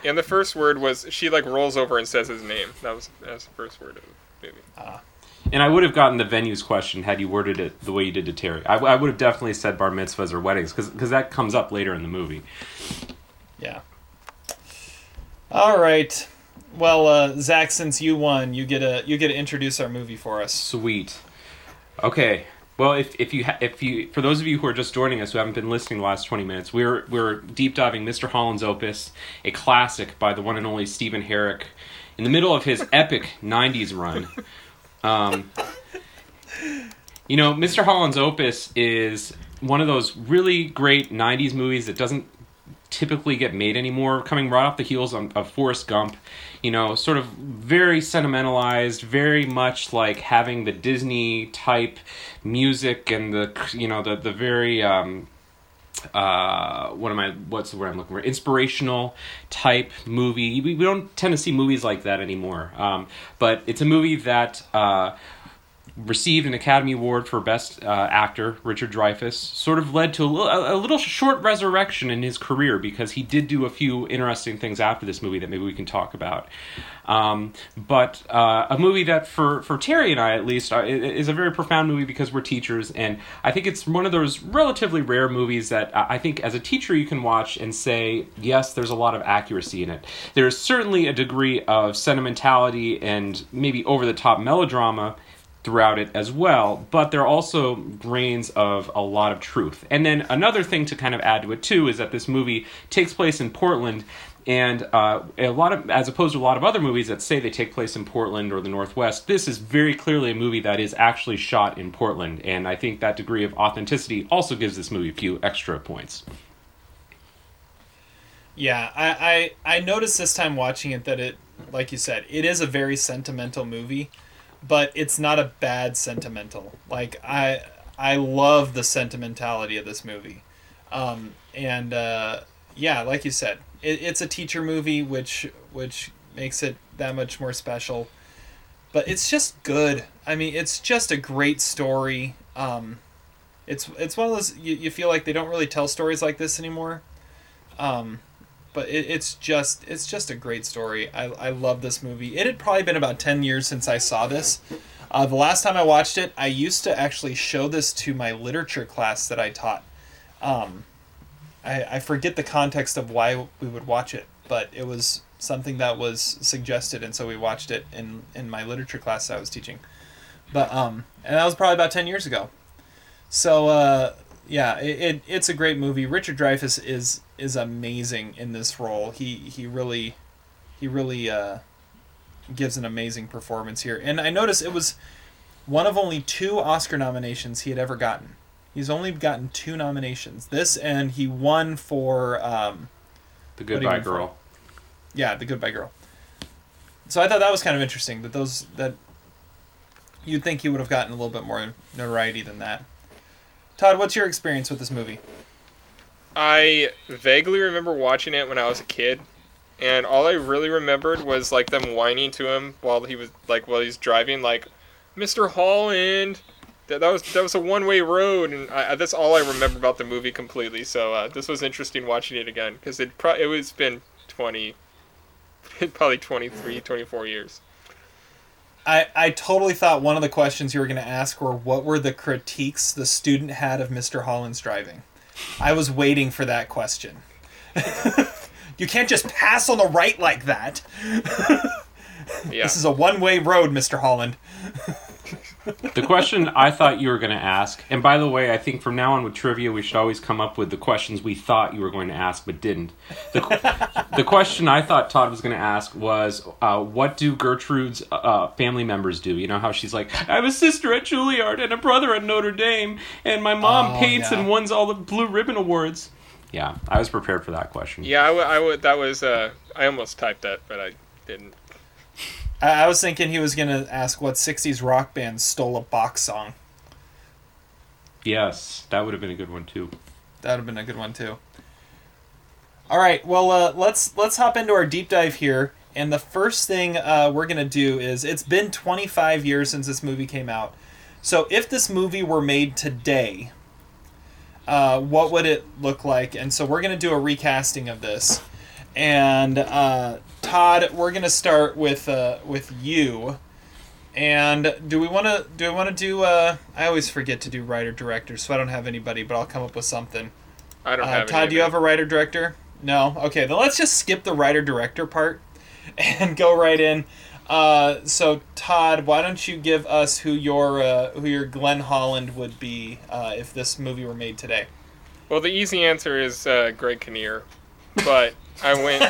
And the first word was she like rolls over and says his name. That was that's the first word of the movie. Ah. And I would have gotten the venues question had you worded it the way you did to Terry. I, I would have definitely said bar mitzvahs or weddings, because that comes up later in the movie. Yeah. All right. Well, uh, Zach, since you won, you get a you get to introduce our movie for us. Sweet. Okay. Well, if if you ha- if you for those of you who are just joining us who haven't been listening the last twenty minutes, we're we're deep diving Mister Holland's Opus, a classic by the one and only Stephen Herek, in the middle of his epic nineties run. Um, you know, Mister Holland's Opus is one of those really great nineties movies that doesn't typically get made anymore, coming right off the heels of, of Forrest Gump, you know, sort of very sentimentalized, very much like having the Disney type music and the, you know, the, the very, um, uh, what am I, what's the word I'm looking for? Inspirational type movie. We, we don't tend to see movies like that anymore. Um, but it's a movie that, uh, received an Academy Award for Best uh, Actor, Richard Dreyfuss, sort of led to a little, a little short resurrection in his career because he did do a few interesting things after this movie that maybe we can talk about. Um, but uh, a movie that, for, for Terry and I at least, uh, is a very profound movie because we're teachers, and I think it's one of those relatively rare movies that I think as a teacher you can watch and say, yes, there's a lot of accuracy in it. There is certainly a degree of sentimentality and maybe over-the-top melodrama throughout it as well, but there are also grains of a lot of truth. And then another thing to kind of add to it too is that this movie takes place in Portland, and uh, a lot of, as opposed to a lot of other movies that say they take place in Portland or the Northwest, this is very clearly a movie that is actually shot in Portland, and I think that degree of authenticity also gives this movie a few extra points. Yeah, I, I, I noticed this time watching it that it, like you said, it is a very sentimental movie, but it's not a bad sentimental. Like, I I love the sentimentality of this movie. Um, and, uh, yeah, like you said, it, it's a teacher movie, which which makes it that much more special. But it's just good. I mean, it's just a great story. Um, it's it's one of those, you, you feel like they don't really tell stories like this anymore. Um, but it, it's just it's just a great story. I I love this movie. It had probably been about ten years since I saw this. Uh, the last time I watched it, I used to actually show this to my literature class that I taught. Um, I, I forget the context of why we would watch it, but it was something that was suggested, and so we watched it in, in my literature class that I was teaching. But um, and that was probably about ten years ago. So, uh, yeah, it, it it's a great movie. Richard Dreyfuss is... is amazing in this role. He he really he really uh, gives an amazing performance here. And I noticed it was one of only two Oscar nominations he had ever gotten. He's only gotten two nominations. This, and he won for um, The Goodbye Girl. For? Yeah, The Goodbye Girl. So I thought that was kind of interesting that those that you'd think he would have gotten a little bit more notoriety than that. Todd, what's your experience with this movie? I vaguely remember watching it when I was a kid, and all I really remembered was like them whining to him while he was like while he's driving, like, "Mister Holland, that, that was that was a one-way road," and I, that's all I remember about the movie completely. So uh, this was interesting watching it again because it pro- it was been twenty, probably twenty-three, twenty-four years. I, I totally thought one of the questions you were going to ask were what were the critiques the student had of Mister Holland's driving. I was waiting for that question. You can't just pass on the right like that. Yeah. This is a one-way road, Mister Holland. The question I thought you were going to ask, and by the way, I think from now on with trivia, we should always come up with the questions we thought you were going to ask but didn't. The, the question I thought Todd was going to ask was, uh, what do Gertrude's uh, family members do? You know how she's like, I have a sister at Juilliard and a brother at Notre Dame, and my mom oh, paints yeah. and wins all the Blue Ribbon Awards. Yeah, I was prepared for that question. Yeah, I, w- I, w- that was, uh, I almost typed that, but I didn't. I was thinking he was going to ask what sixties rock band stole a Bach song. Yes, that would have been a good one, too. That would have been a good one, too. All right, well, uh, let's let's hop into our deep dive here. And the first thing uh, we're going to do is, it's been twenty-five years since this movie came out. So if this movie were made today, uh, what would it look like? And so we're going to do a recasting of this. And uh, Todd, we're gonna start with uh, with you. And do we want to do we want to do? Uh, I always forget to do writer director, so I don't have anybody, but I'll come up with something. I don't uh, have. Todd, anybody. Do you have a writer director? No. Okay, then let's just skip the writer director part and go right in. Uh, so Todd, why don't you give us who your uh, who your Glenn Holland would be uh, if this movie were made today? Well, the easy answer is uh, Greg Kinnear, but. I went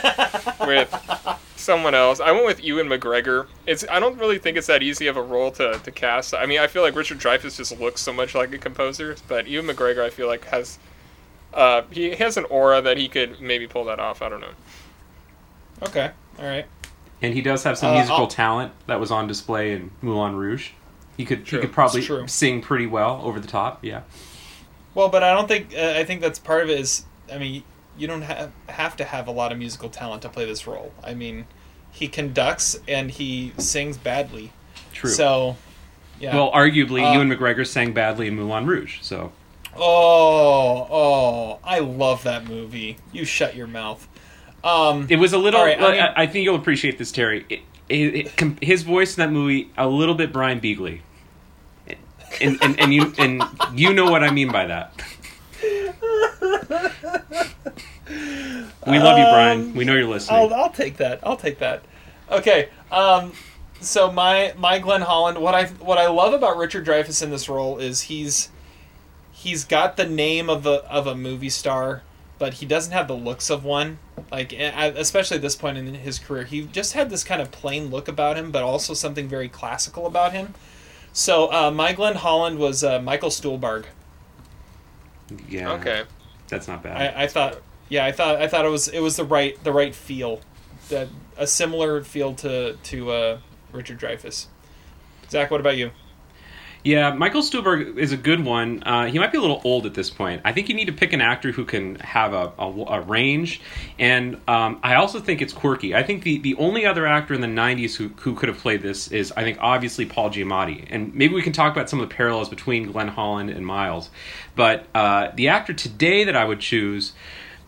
with someone else. I went with Ewan McGregor. It's I don't really think it's that easy of a role to, to cast. I mean, I feel like Richard Dreyfuss just looks so much like a composer, but Ewan McGregor, I feel like, has uh, he has an aura that he could maybe pull that off. I don't know. Okay, all right. And he does have some uh, musical I'll... talent that was on display in Moulin Rouge. He could true. he could probably sing pretty well over the top. Yeah. Well, but I don't think, uh, I think that's part of it is, I mean, you don't have, have to have a lot of musical talent to play this role. I mean, he conducts and he sings badly. True. So, yeah. Well, arguably, um, Ewan McGregor sang badly in Moulin Rouge, so. Oh, oh, I love that movie. You shut your mouth. Um, it was a little, right, I, mean, I, I think you'll appreciate this, Terry. It, it, it, his voice in that movie, a little bit Brian Beagley. And, and, and you and you know what I mean by that. We love you, Brian. Um, we know you're listening. I'll, I'll take that. I'll take that. Okay. Um, so my my Glenn Holland. What I what I love about Richard Dreyfuss in this role is he's he's got the name of a of a movie star, but he doesn't have the looks of one. Like, especially at this point in his career, he just had this kind of plain look about him, but also something very classical about him. So, uh, my Glenn Holland was uh, Michael Stuhlbarg. Yeah. Okay. That's not bad. I, I thought, yeah, I thought, I thought it was it was the right the right feel, that a similar feel to to uh, Richard Dreyfuss. Zach, what about you? Yeah, Michael Stuhlbarg is a good one. Uh, he might be a little old at this point. I think you need to pick an actor who can have a, a, a range, and um, I also think it's quirky. I think the, the only other actor in the nineties who, who could have played this is, I think, obviously Paul Giamatti, and maybe we can talk about some of the parallels between Glenn Holland and Miles, but uh, the actor today that I would choose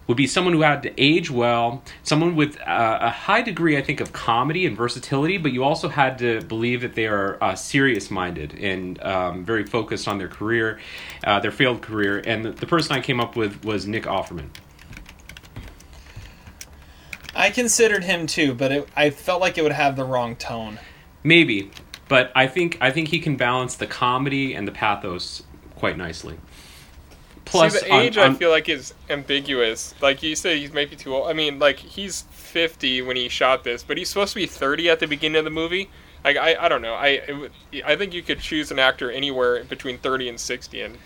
would be someone who had to age well, someone with uh, a high degree, I think, of comedy and versatility, but you also had to believe that they are uh, serious-minded and um, very focused on their career, uh, their failed career, and the, the person I came up with was Nick Offerman. I considered him, too, but it, I felt like it would have the wrong tone. Maybe, but I think I think he can balance the comedy and the pathos quite nicely. Plus, See, the age on, on, I feel like is ambiguous. Like you said, he's maybe too old. I mean, like he's fifty when he shot this, but he's supposed to be thirty at the beginning of the movie. Like I, I don't know. I, I think you could choose an actor anywhere between thirty and sixty, and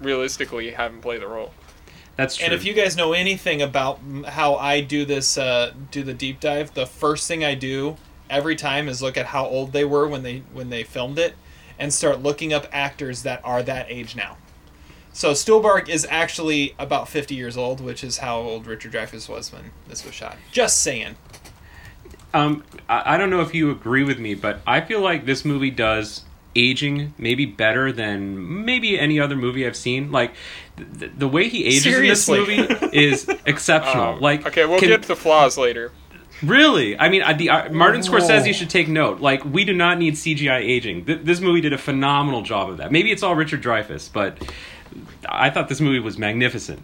realistically have him play the role. That's true. And if you guys know anything about how I do this, uh, do the deep dive, the first thing I do every time is look at how old they were when they when they filmed it, and start looking up actors that are that age now. So Stuhlbarg is actually about fifty years old, which is how old Richard Dreyfuss was when this was shot. Just saying. Um, I don't know if you agree with me, but I feel like this movie does aging maybe better than maybe any other movie I've seen. Like, th- the way he ages Seriously? in this movie is exceptional. Um, like, okay, we'll can, get to the flaws later. Really? I mean, the, uh, Martin Scorsese should take note. Like, we do not need C G I aging. Th- this movie did a phenomenal job of that. Maybe it's all Richard Dreyfuss, but I thought this movie was magnificent.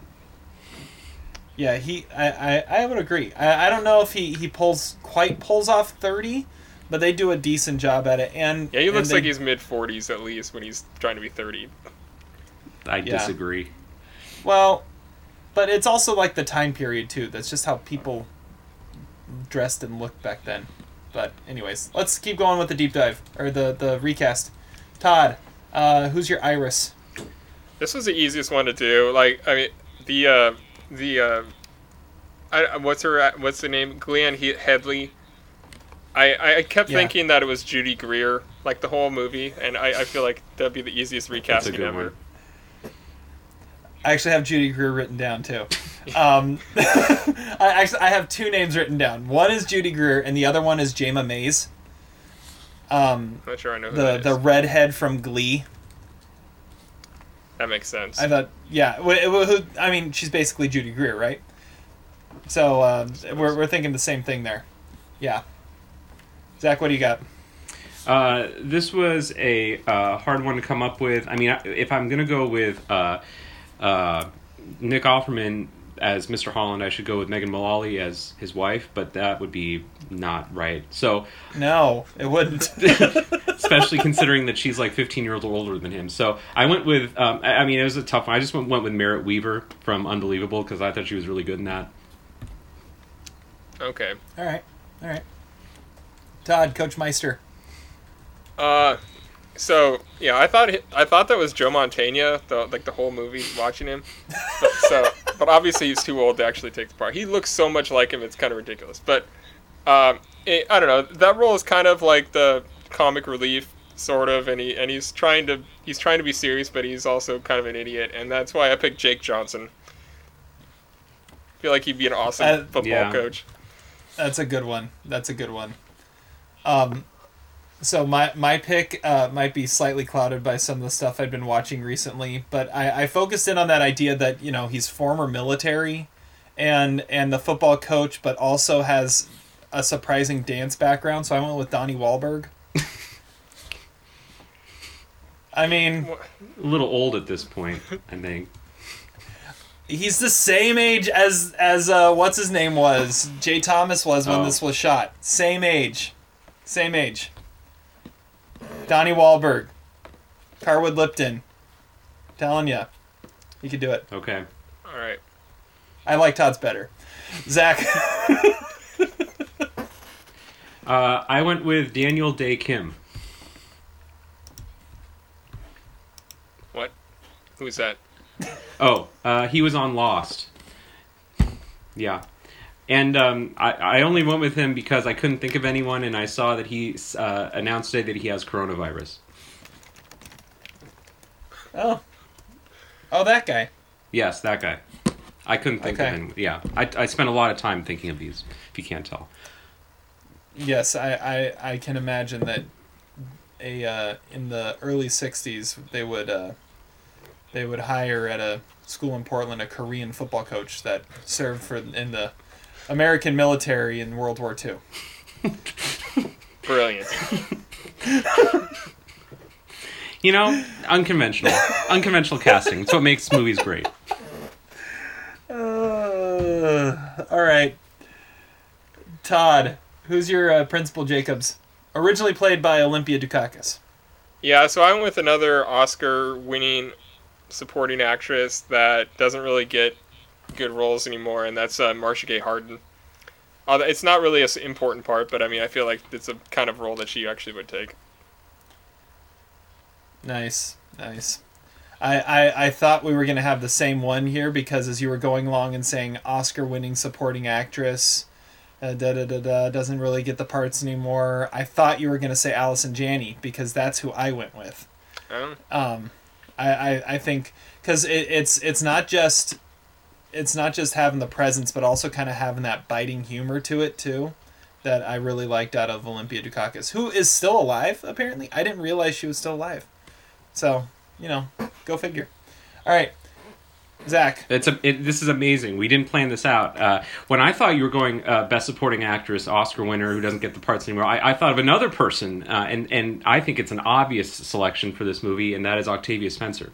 Yeah, he. I, I, I would agree. I, I don't know if he, he pulls quite pulls off thirty, but they do a decent job at it. And yeah, he looks they, like he's mid forties at least when he's trying to be thirty. I yeah. disagree. Well, but it's also like the time period too. That's just how people dressed and looked back then. But anyways, let's keep going with the deep dive or the the recast. Todd, uh, who's your Iris? This was the easiest one to do. Like, I mean, the uh, the uh, I, what's her what's the name? Glenn Headley. I I kept yeah. thinking that it was Judy Greer, like the whole movie, and I, I feel like that'd be the easiest recasting ever. One. I actually have Judy Greer written down too. Um, I actually I have two names written down. One is Judy Greer, and the other one is Jayma Mays. Um, I'm not sure I know who the that is. The redhead from Glee. That makes sense. I thought, yeah. I mean, she's basically Judy Greer, right? So uh, we're we're thinking the same thing there. Yeah. Zach, what do you got? Uh, this was a uh, hard one to come up with. I mean, if I'm gonna go with uh, uh, Nick Offerman as Mister Holland, I should go with Megan Mullally as his wife, but that would be not right. So no, it wouldn't. Especially considering that she's like fifteen years older than him. So I went with, um, I mean, it was a tough one. I just went, went with Merritt Weaver from Unbelievable because I thought she was really good in that. Okay. All right. All right. Todd, Coach Meister. Uh, so yeah, I thought I thought that was Joe Mantegna, the, like the whole movie watching him. But, so, but obviously he's too old to actually take the part. He looks so much like him; it's kind of ridiculous. But um, it, I don't know. That role is kind of like the comic relief sort of, and he and he's trying to he's trying to be serious, but he's also kind of an idiot, and that's why I picked Jake Johnson. I feel like he'd be an awesome uh, football yeah. coach. That's a good one. That's a good one. Um, so my my pick uh, might be slightly clouded by some of the stuff I've been watching recently, but I, I focused in on that idea that, you know, he's former military and and the football coach, but also has a surprising dance background, so I went with Donnie Wahlberg. I mean... A little old at this point, I think. He's the same age as, as uh, what's his name was. Jay Thomas was when oh. this was shot. Same age. Same age. Donnie Wahlberg. Carwood Lipton. Telling ya. You could do it. Okay. All right. I like Todd's better. Zach. uh, I went with Daniel Day Kim. What? Who's that? Oh, uh, he was on Lost. Yeah. And um, I, I only went with him because I couldn't think of anyone, and I saw that he uh, announced today that he has coronavirus. Oh. Oh, that guy. Yes, that guy. I couldn't think okay. of anyone. Yeah. I, I spent a lot of time thinking of these, if you can't tell. Yes, I, I, I can imagine that a uh, in the early sixties, they would... Uh, They would hire at a school in Portland a Korean football coach that served for in the American military in World War Two. Brilliant. You know, unconventional. Unconventional casting. It's what makes movies great. Uh, all right. Todd, who's your uh, Principal Jacobs? Originally played by Olympia Dukakis. Yeah, so I went with another Oscar-winning supporting actress that doesn't really get good roles anymore, and that's uh, Marcia Gay Harden. Uh, it's not really an important part, but I mean, I feel like it's a kind of role that she actually would take. Nice, nice. I, I, I thought we were going to have the same one here, because as you were going along and saying Oscar-winning supporting actress, uh, da-da-da-da, doesn't really get the parts anymore, I thought you were going to say Allison Janney, because that's who I went with. Oh. Um... I, I think because it, it's it's not just it's not just having the presence, but also kind of having that biting humor to it too, that I really liked out of Olympia Dukakis, who is still alive apparently. I didn't realize she was still alive, so you know, go figure. All right, Zach. It's a it, this is amazing. We didn't plan this out. Uh, when I thought you were going uh, best supporting actress, Oscar winner who doesn't get the parts anymore, I, I thought of another person, uh, and and I think it's an obvious selection for this movie, and that is Octavia Spencer.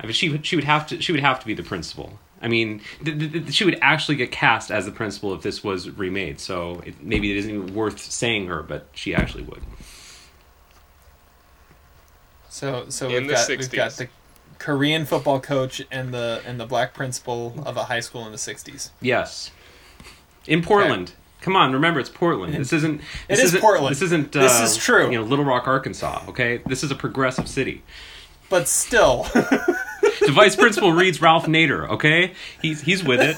I mean, she she would have to she would have to be the principal. I mean, th- th- th- she would actually get cast as the principal if this was remade. So it, maybe it isn't even worth saying her, but she actually would. So so we've got, we've got the. Korean football coach and the and the black principal of a high school in the sixties. Yes, in Portland. Okay. Come on, remember it's Portland. This isn't. This it is isn't, Portland. This isn't. Uh, this is true. You know, Little Rock, Arkansas. Okay, this is a progressive city. But still, the vice principal reads Ralph Nader. Okay, he's he's with it.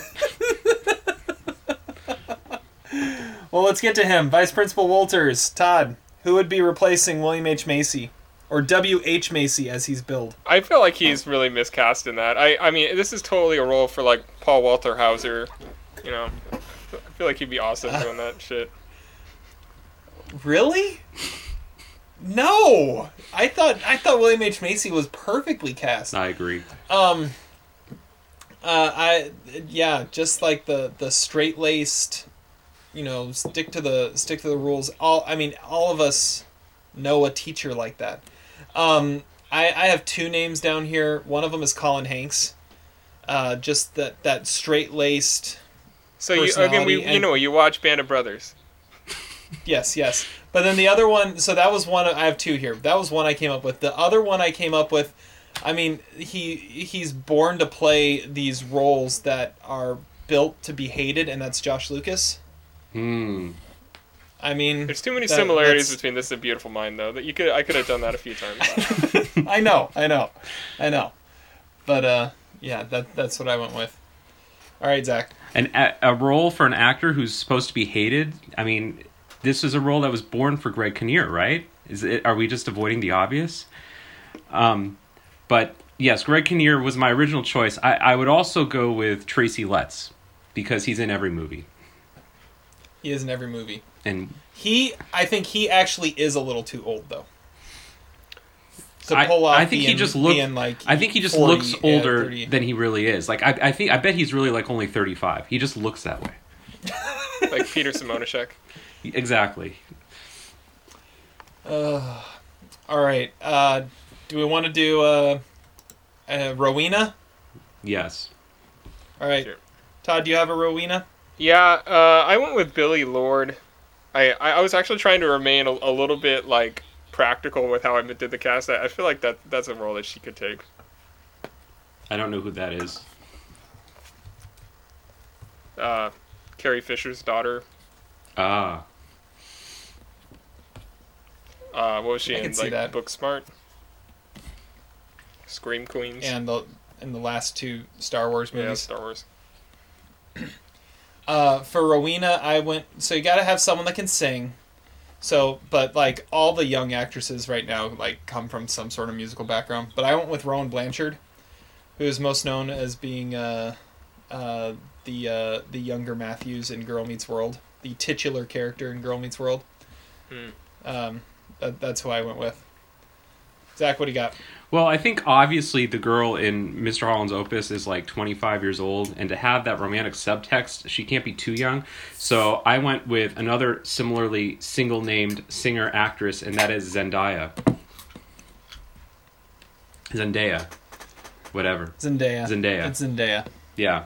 Well, let's get to him. Vice Principal Walters, Todd, who would be replacing William H. Macy? Or W H. Macy, as he's billed. I feel like he's really miscast in that. I, I meee, this is totally a role for, like, Paul Walter Hauser. You know, I feel like he'd be awesome uh, doing that shit. Really? No! I thought I thought William H. Macy was perfectly cast. I agree. Um, uh, I yeah, just like the, the straight-laced, you know, stick to the stick to the rules. All I mean, all of us know a teacher like that. Um, I, I have two names down here. One of them is Colin Hanks. Uh, just that, that straight-laced So you again, we, and, you know, you watch Band of Brothers. Yes, yes. But then the other one, so that was one, I have two here. That was one I came up with. The other one I came up with, I mean, he he's born to play these roles that are built to be hated, and that's Josh Lucas. Hmm. I mean, there's too many that, similarities between this and Beautiful Mind, though. That you could, I could have done that a few times. I know, I know, I know. But uh, yeah, that that's what I went with. All right, Zach. And a role for an actor who's supposed to be hated. I mean, this is a role that was born for Greg Kinnear, right? Is it, are we just avoiding the obvious? Um, but yes, Greg Kinnear was my original choice. I, I would also go with Tracy Letts because he's in every movie. He is in every movie. And he, I think he actually is a little too old though. To pull I, off I think being, he just look, like I think he just forty, looks older yeah, than he really is. Like I, I think I bet he's really like only thirty-five. He just looks that way. Like Peter Simonaszek. Exactly. Uh, all right. Uh, do we want to do uh, uh, Rowena? Yes. All right. Sure. Todd, do you have a Rowena? Yeah, uh, I went with Billy Lord. I, I was actually trying to remain a, a little bit like practical with how I did the cast. I, I feel like that that's a role that she could take. I don't know who that is. Uh, Carrie Fisher's daughter. Ah. Uh, what was she I in? Like that. Booksmart, Scream Queens, and the and the last two Star Wars movies. Yeah, Star Wars. Uh, for Rowena, I went. So you gotta have someone that can sing. So, but like all the young actresses right now, like come from some sort of musical background. But I went with Rowan Blanchard, who is most known as being uh, uh, the uh, the younger Matthews in Girl Meets World, the titular character in Girl Meets World. Hmm. Um, that, that's who I went with. Zach, what do you got? Well, I think obviously the girl in Mister Holland's Opus is like twenty-five years old, and to have that romantic subtext, she can't be too young. So I went with another similarly single-named singer-actress, and that is Zendaya. Zendaya. Whatever. Zendaya. Zendaya. It's Zendaya. Yeah.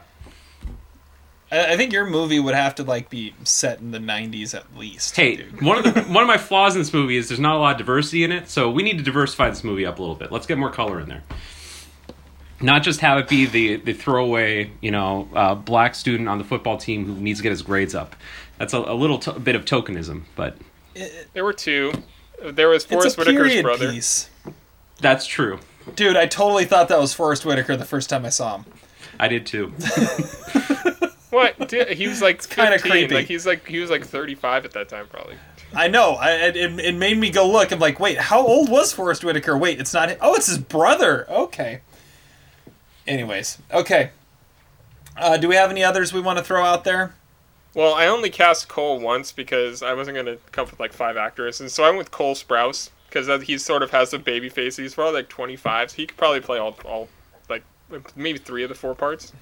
I think your movie would have to like be set in the nineties at least. Hey, dude. one of the one of my flaws in this movie is there's not a lot of diversity in it, so we need to diversify this movie up a little bit. Let's get more color in there. Not just have it be the, the throwaway, you know, uh, black student on the football team who needs to get his grades up. That's a, a little to- bit of tokenism, but it, there were two. There was Forrest Whitaker's brother. Piece. That's true. Dude, I totally thought that was Forrest Whitaker the first time I saw him. I did too. What? Dude, he was like kind of creepy. Like he's like he was like thirty-five at that time, probably. I know. I it it made me go look. I'm like, wait, how old was Forrest Whitaker? Wait, it's not him. Oh, it's his brother. Okay. Anyways, okay. Uh, do we have any others we want to throw out there? Well, I only cast Cole once because I wasn't gonna come up with like five actors, and so I went with Cole Sprouse because he sort of has the baby face. He's probably like twenty-five, so he could probably play all all like maybe three of the four parts.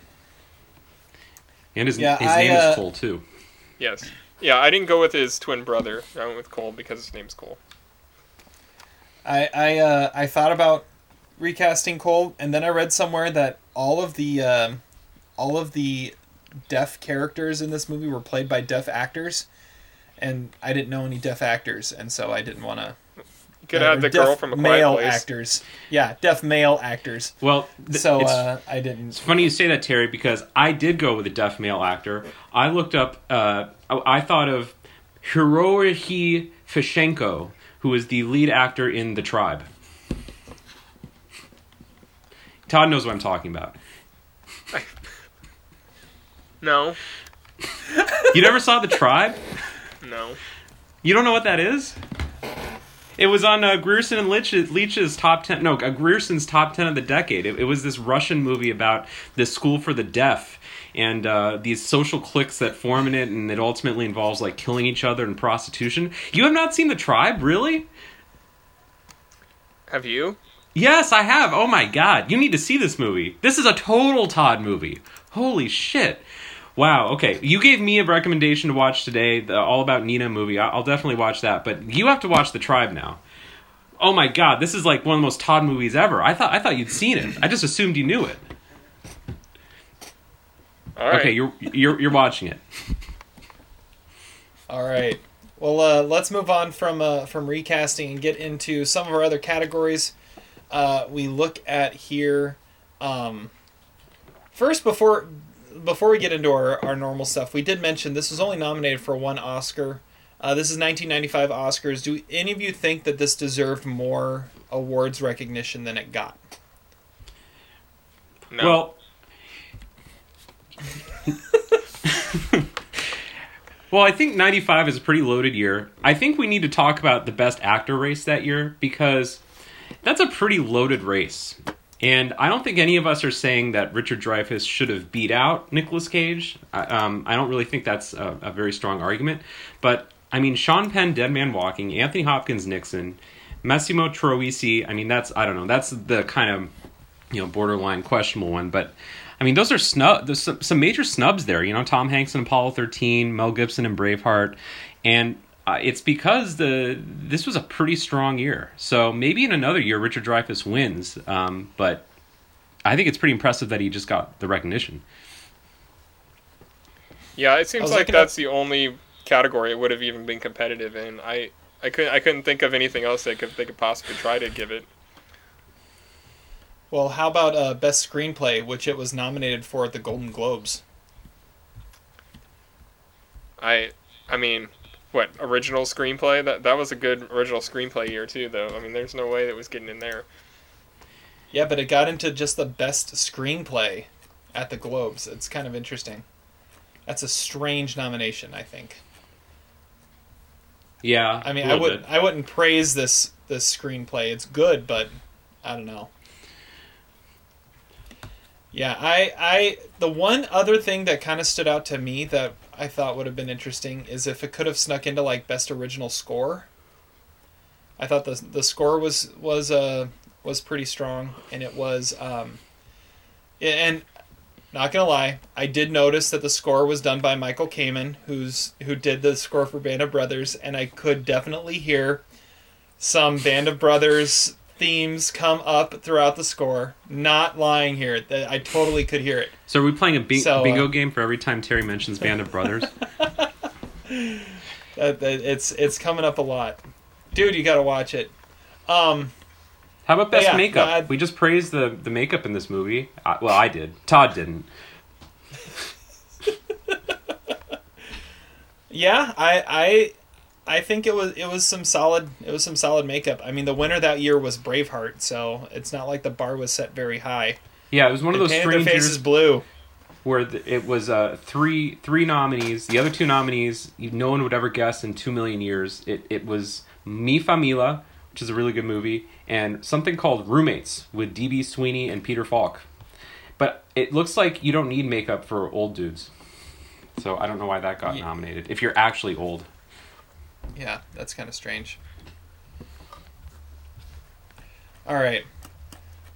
And his, yeah, his I, name uh, is Cole, too. Yes. Yeah, I didn't go with his twin brother. I went with Cole because his name's Cole. I I uh, I thought about recasting Cole, and then I read somewhere that all of the um, all of the deaf characters in this movie were played by deaf actors, and I didn't know any deaf actors, and so I didn't want to... You could uh, have the girl from A Quiet Place. Male actors. Yeah, deaf male actors. Well, th- so uh, I didn't. It's funny you say that, Terry, because I did go with a deaf male actor. I looked up, uh, I thought of Hirohi Fishenko, who is the lead actor in The Tribe. Todd knows what I'm talking about. No. You never saw The Tribe? No. You don't know what that is? It was on uh, Grierson and Leach's, Leach's top ten. No, uh, Grierson's top ten of the decade. It, it was this Russian movie about this school for the deaf and uh, these social cliques that form in it, and it ultimately involves like killing each other and prostitution. You have not seen The Tribe, really? Have you? Yes, I have. Oh my God, you need to see this movie. This is a total Todd movie. Holy shit. Wow, okay. You gave me a recommendation to watch today, the All About Nina movie. I'll definitely watch that, but you have to watch The Tribe now. Oh my God, this is like one of the most Todd movies ever. I thought I thought you'd seen it. I just assumed you knew it. All right. Okay, you're you're you're watching it. All right. Well, uh, let's move on from uh, from recasting and get into some of our other categories. Uh, we look at here um, first before. Before we get into our, our normal stuff, we did mention this was only nominated for one Oscar. Uh, this is nineteen ninety-five Oscars. Do any of you think that this deserved more awards recognition than it got? No. Well, Well, I think ninety-five is a pretty loaded year. I think we need to talk about the best actor race that year, because that's a pretty loaded race. And I don't think any of us are saying that Richard Dreyfuss should have beat out Nicolas Cage. I, um, I don't really think that's a, a very strong argument. But, I mean, Sean Penn, Dead Man Walking, Anthony Hopkins, Nixon, Massimo Troisi. I mean, that's, I don't know, that's the kind of, you know, borderline questionable one. But, I mean, those are snub, there's some, some major snubs there. You know, Tom Hanks in Apollo thirteen, Mel Gibson in Braveheart. And uh, it's because the this was a pretty strong year. So maybe in another year, Richard Dreyfuss wins. Um, but I think it's pretty impressive that he just got the recognition. Yeah, it seems like that's at- the only category it would have even been competitive in. I, I couldn't I couldn't think of anything else they could they could possibly try to give it. Well, how about uh, Best Screenplay, which it was nominated for at the Golden Globes? I I mean, what, original screenplay? That that was a good original screenplay year, too, though. I mean, there's no way that was getting in there. Yeah, but it got into just the Best Screenplay at the Globes. It's kind of interesting. That's a strange nomination, I think. Yeah, I mean, I wouldn't bit. I wouldn't praise this, this screenplay. It's good, but I don't know. Yeah, I, I, the one other thing that kind of stood out to me that I thought would have been interesting is if it could have snuck into, like, Best Original Score. I thought the the score was was uh was pretty strong, and it was um, and not gonna lie, I did notice that the score was done by Michael Kamen, who's who did the score for Band of Brothers, and I could definitely hear some Band of Brothers themes come up throughout the score. Not lying here, that I totally could hear it. So are we playing a bing- so, uh, bingo game for every time Terry mentions Band of Brothers? it's it's coming up a lot, dude. You got to watch it. Um, How about best yeah, makeup? Uh, we just praised the the makeup in this movie. I, well, I did. Todd didn't. yeah, I I. I think it was it was some solid it was some solid makeup. I mean, the winner that year was Braveheart, so it's not like the bar was set very high. Yeah, it was one of those strange their faces blue, where the, it was uh, three three nominees. The other two nominees, no one would ever guess in two million years. It it was Mi Familia, which is a really good movie, and something called Roommates with D B Sweeney and Peter Falk. But it looks like you don't need makeup for old dudes, so I don't know why that got yeah. nominated. If you're actually old. Yeah, that's kind of strange. All right.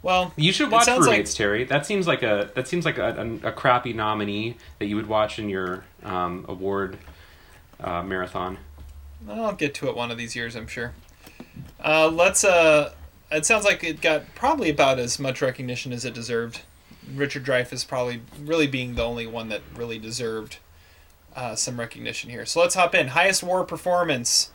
Well, you should watch Roommates, like... Terry. That seems like a that seems like a, a, a crappy nominee that you would watch in your um, award uh, marathon. I'll get to it one of these years, I'm sure. Uh, let's. Uh, it sounds like it got probably about as much recognition as it deserved. Richard Dreyfuss probably really being the only one that really deserved Uh, some recognition here. So let's hop in. Highest war performance.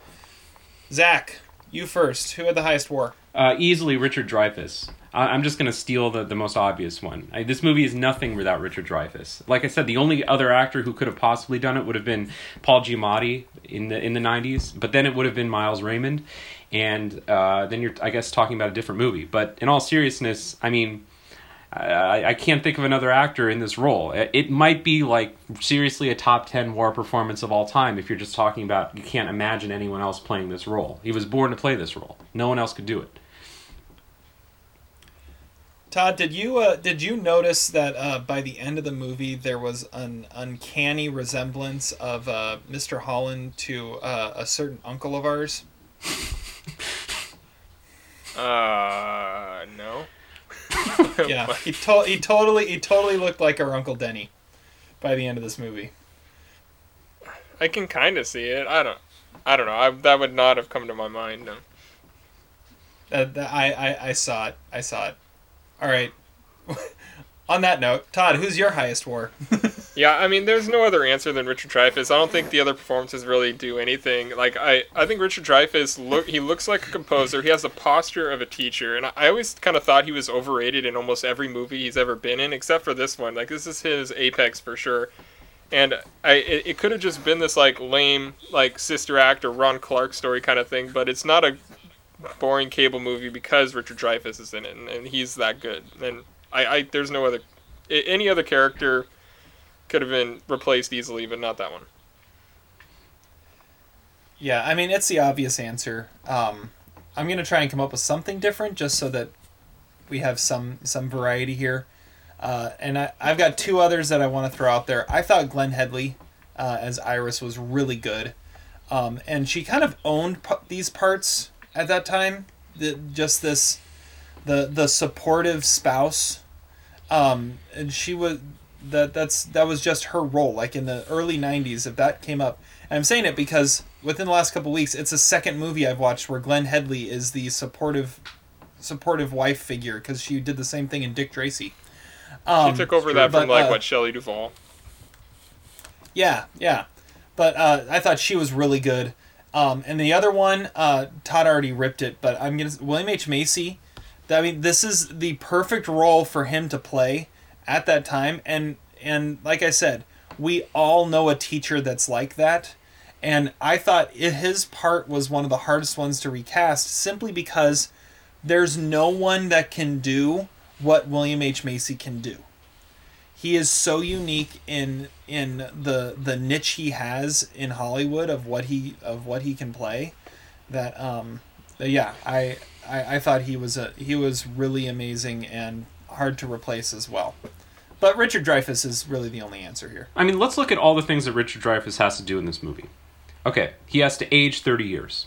Zach, you first. Who had the highest war? Uh, easily Richard Dreyfuss. I- I'm just going to steal the, the most obvious one. I, this movie is nothing without Richard Dreyfuss. Like I said, the only other actor who could have possibly done it would have been Paul Giamatti in the in the nineties, but then it would have been Miles Raymond, and uh, then you're, I guess, talking about a different movie. But in all seriousness, I mean... I, I can't think of another actor in this role. It might be, like, seriously a top ten war performance of all time if you're just talking about you can't imagine anyone else playing this role. He was born to play this role. No one else could do it. Todd, did you uh, did you notice that uh, by the end of the movie there was an uncanny resemblance of uh, Mister Holland to uh, a certain uncle of ours? uh, no. yeah, he to- he totally he totally looked like our Uncle Denny by the end of this movie. I can kind of see it. I don't I don't know. I, that would not have come to my mind. No. Uh, that, I, I I saw it. I saw it. All right. On that note, Todd, who's your highest war? yeah, I mean, there's no other answer than Richard Dreyfuss. I don't think the other performances really do anything. Like, I, I think Richard Dreyfuss, look, he looks like a composer. He has the posture of a teacher. And I, I always kind of thought he was overrated in almost every movie he's ever been in, except for this one. Like, this is his apex for sure. And I it, it could have just been this, like, lame, like, sister act or Ron Clark story kind of thing. But it's not a boring cable movie because Richard Dreyfuss is in it, and, and he's that good. And... I, I there's no other any other character could have been replaced easily, but not that one. Yeah, I mean, it's the obvious answer. Um, I'm going to try and come up with something different just so that we have some some variety here. Uh, and I, I've got two others that I want to throw out there. I thought Glenn Headley uh, as Iris was really good. Um, and she kind of owned p- these parts at that time. The, just this, the the supportive spouse. Um, and she was... That that's that was just her role. Like in the early nineties, if that came up, and I'm saying it because within the last couple of weeks, it's the second movie I've watched where Glenn Headley is the supportive, supportive wife figure, because she did the same thing in Dick Tracy. Um, she took over that but, from like uh, what Shelley Duvall. Yeah, yeah, but uh, I thought she was really good. Um, and the other one, uh, Todd already ripped it, but I'm gonna William H. Macy. I mean, this is the perfect role for him to play at that time, and and like I said, we all know a teacher that's like that, and I thought it, his part was one of the hardest ones to recast, simply because there's no one that can do what William H. Macy can do. He is so unique in in the the niche he has in Hollywood of what he of what he can play, that um yeah I I, I thought he was a he was really amazing and hard to replace as well. But Richard Dreyfuss is really the only answer here. I mean, let's look at all the things that Richard Dreyfuss has to do in this movie. Okay, he has to age thirty years.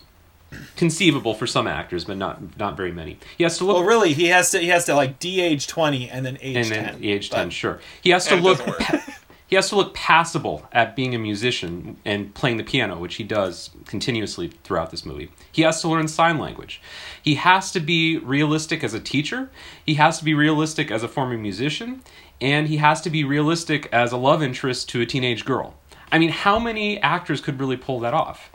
Conceivable for some actors, but not not very many. He has to look... Well, really, he has to he has to like de-age twenty and then age and ten. And then age but... ten, sure. He has to look pa- he has to look passable at being a musician and playing the piano, which he does continuously throughout this movie. He has to learn sign language. He has to be realistic as a teacher. He has to be realistic as a former musician. And he has to be realistic as a love interest to a teenage girl. I mean, how many actors could really pull that off?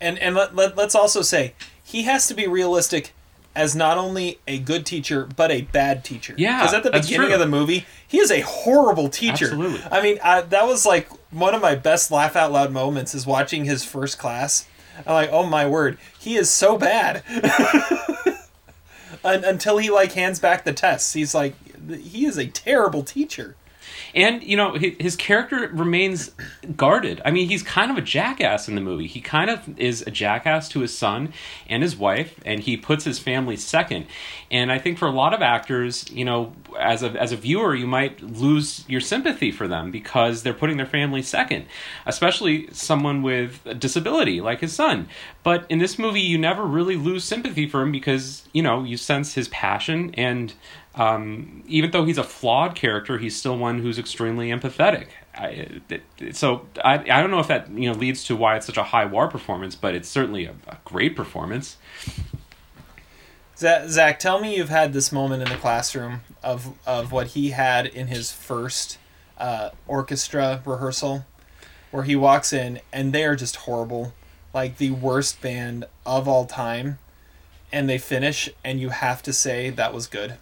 And and let, let, let's also say, he has to be realistic as not only a good teacher, but a bad teacher. Yeah, because at the beginning of the movie, he is a horrible teacher. Absolutely. I mean, I, that was like one of my best laugh out loud moments, is watching his first class. I'm like, oh my word, he is so bad. Until he like hands back the tests. He's like... He is a terrible teacher. And, you know, his character remains guarded. I mean, he's kind of a jackass in the movie. He kind of is a jackass to his son and his wife, and he puts his family second. And I think for a lot of actors, you know, as a as a viewer, you might lose your sympathy for them because they're putting their family second, especially someone with a disability like his son. But in this movie, you never really lose sympathy for him because, you know, you sense his passion. And um, even though he's a flawed character, he's still one who's extremely empathetic. I, it, it, so I I don't know if that, you know, leads to why it's such a high W A R performance, but it's certainly a, a great performance. Zach, tell me you've had this moment in the classroom of of what he had in his first uh, orchestra rehearsal, where he walks in and they are just horrible, like the worst band of all time, and they finish and you have to say that was good.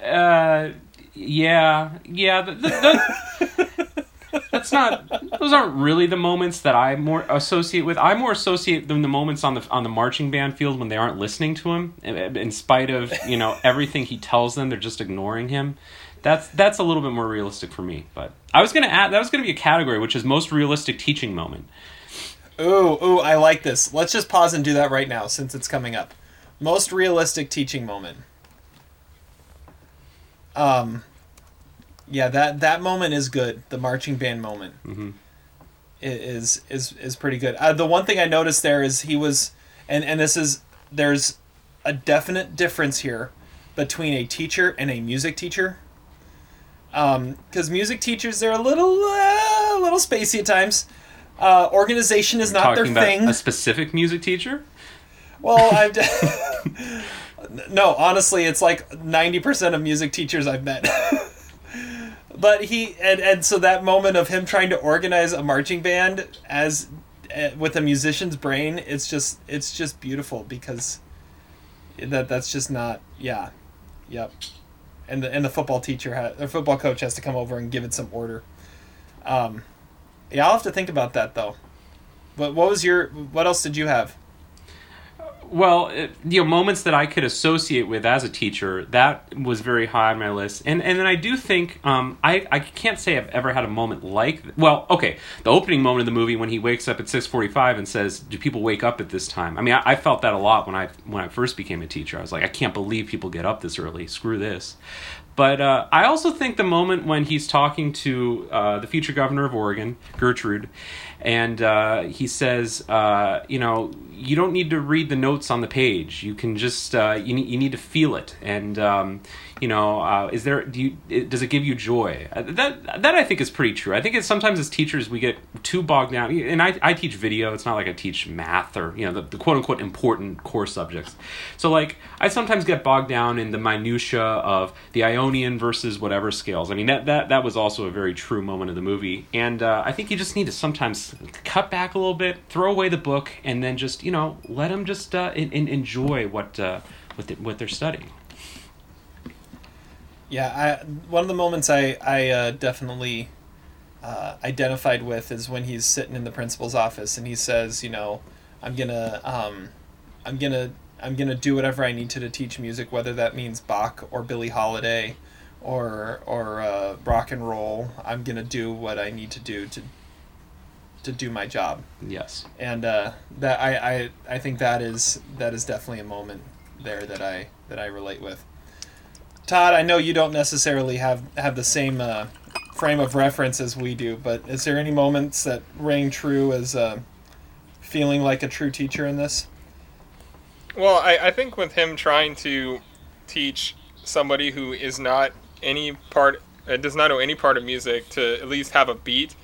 Uh, yeah, yeah. The, the, the, that's not; those aren't really the moments that I more associate with. I more associate them the moments on the on the marching band field when they aren't listening to him, in spite of, you know, everything he tells them, they're just ignoring him. That's that's a little bit more realistic for me. But I was gonna add that was gonna be a category, which is most realistic teaching moment. Ooh, ooh, I like this. Let's just pause and do that right now since it's coming up. Most realistic teaching moment. Um, yeah, that, that moment is good. The marching band moment mm-hmm. is, is, is pretty good. Uh, the one thing I noticed there is he was, and, and this is, there's a definite difference here between a teacher and a music teacher. Um, 'cause music teachers, they're a little, uh, a little spacey at times. Uh, organization is You're not their thing. Talking about a specific music teacher? Well, I've de- No, honestly, it's like ninety percent of music teachers I've met. But he, and, and so that moment of him trying to organize a marching band as uh, with a musician's brain, it's just, it's just beautiful because that that's just not, yeah, yep. And the, and the football teacher, ha- the football coach has to come over and give it some order. Um, yeah, I'll have to think about that though. But what was your, what else did you have? Well, it, you know, moments that I could associate with as a teacher, that was very high on my list. And and then I do think, um, I, I can't say I've ever had a moment like, well, okay, the opening moment of the movie when he wakes up at six forty-five and says, do people wake up at this time? I mean, I, I felt that a lot when I when I first became a teacher. I was like, I can't believe people get up this early. Screw this. But uh, I also think the moment when he's talking to uh, the future governor of Oregon, Gertrude, and uh, he says, uh, you know, you don't need to read the notes on the page. You can just, uh, you, need, you need to feel it. And, um, you know, uh, is there, do you, does it give you joy? That, that I think is pretty true. I think it's sometimes as teachers we get too bogged down. And I, I teach video. It's not like I teach math or, you know, the, the quote-unquote important core subjects. So, like, I sometimes get bogged down in the minutia of the Ionian versus whatever scales. I mean, that, that that was also a very true moment of the movie. And uh, I think you just need to sometimes cut back a little bit, throw away the book, and then just, you know, let them just uh, in, in enjoy what uh, what, the, what they're studying. Yeah, I, one of the moments I, I uh, definitely uh, identified with is when he's sitting in the principal's office and he says, you know, I'm gonna, um, I'm gonna I'm going to do whatever I need to to teach music, whether that means Bach or Billie Holiday or or uh, rock and roll. I'm going to do what I need to do to to do my job. Yes. And uh, that I, I I think that is that is definitely a moment there that I that I relate with. Todd, I know you don't necessarily have, have the same uh, frame of reference as we do, but is there any moments that rang true as uh, feeling like a true teacher in this? Well, I, I think with him trying to teach somebody who is not any part, uh, does not know any part of music to at least have a beat,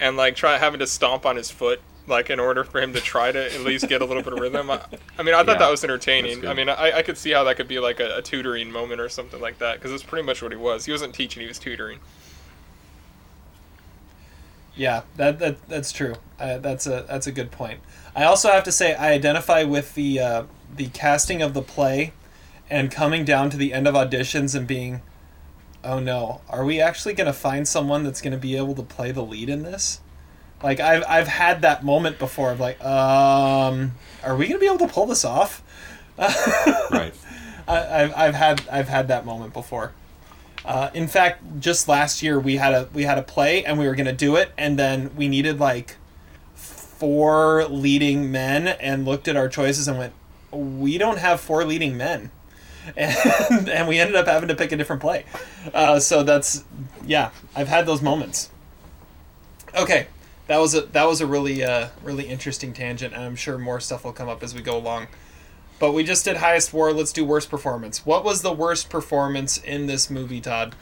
and like try having to stomp on his foot, like in order for him to try to at least get a little bit of rhythm. I, I mean, I thought yeah, that was entertaining. I mean, I, I could see how that could be like a, a tutoring moment or something like that, because that's pretty much what he was. He wasn't teaching, he was tutoring. Yeah, that that that's true. Uh, that's a that's a good point. I also have to say I identify with the uh, the casting of the play, and coming down to the end of auditions and being, oh no, are we actually going to find someone that's going to be able to play the lead in this? Like I've I've had that moment before of like, um, are we going to be able to pull this off? Right. I, I've I've had I've had that moment before. Uh, in fact, just last year we had a we had a play and we were gonna do it, and then we needed like four leading men and looked at our choices and went, we don't have four leading men, and and we ended up having to pick a different play. Uh, so that's yeah, I've had those moments. Okay, that was a that was a really uh, really interesting tangent, and I'm sure more stuff will come up as we go along. But we just did highest war. Let's do worst performance. What was the worst performance in this movie, Todd?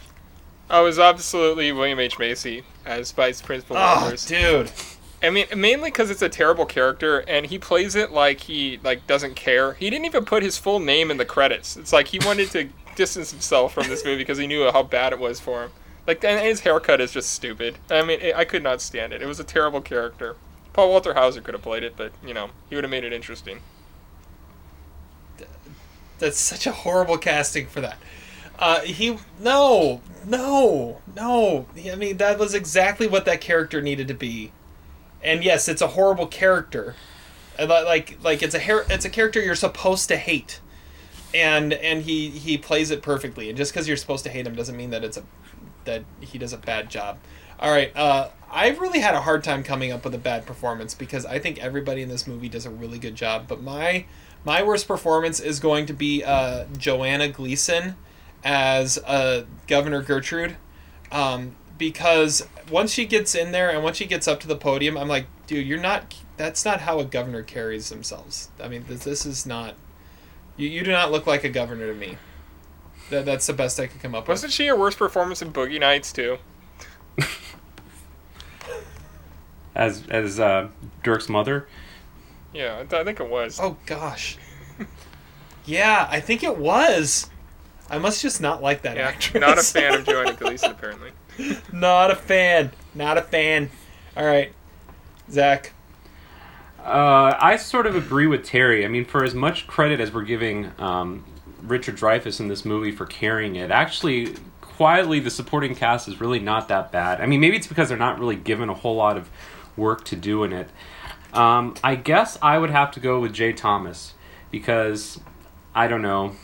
I was absolutely William H. Macy as Vice Principal. Oh, dude. I mean, mainly because it's a terrible character, and he plays it like he like doesn't care. He didn't even put his full name in the credits. It's like he wanted to distance himself from this movie because he knew how bad it was for him. Like, and his haircut is just stupid. I mean, I could not stand it. It was a terrible character. Paul Walter Hauser could have played it, but, you know, he would have made it interesting. That's such a horrible casting for that. Uh, he no, no, no. I mean, that was exactly what that character needed to be. And yes, it's a horrible character. Like like it's a hair, it's a character you're supposed to hate. And and he, he plays it perfectly. And just because you're supposed to hate him doesn't mean that it's a that he does a bad job. All right. Uh, I really had a hard time coming up with a bad performance because I think everybody in this movie does a really good job. But my My worst performance is going to be uh, Joanna Gleason as uh, Governor Gertrude, um, because once she gets in there and once she gets up to the podium, I'm like, dude, you're not. That's not how a governor carries themselves. I mean, this, this is not. You, you do not look like a governor to me. That that's the best I could come up with. Wasn't she your worst performance in Boogie Nights too? as as uh, Dirk's mother. Yeah, I think it was. Oh, gosh. Yeah, I think it was. I must just not like that yeah, actress. Not a fan of Joanna Gleason, apparently. Not a fan. Not a fan. All right. Zach. Uh, I sort of agree with Terry. I mean, for as much credit as we're giving um, Richard Dreyfuss in this movie for carrying it, actually, quietly, the supporting cast is really not that bad. I mean, maybe it's because they're not really given a whole lot of work to do in it. Um, I guess I would have to go with Jay Thomas because I don't know.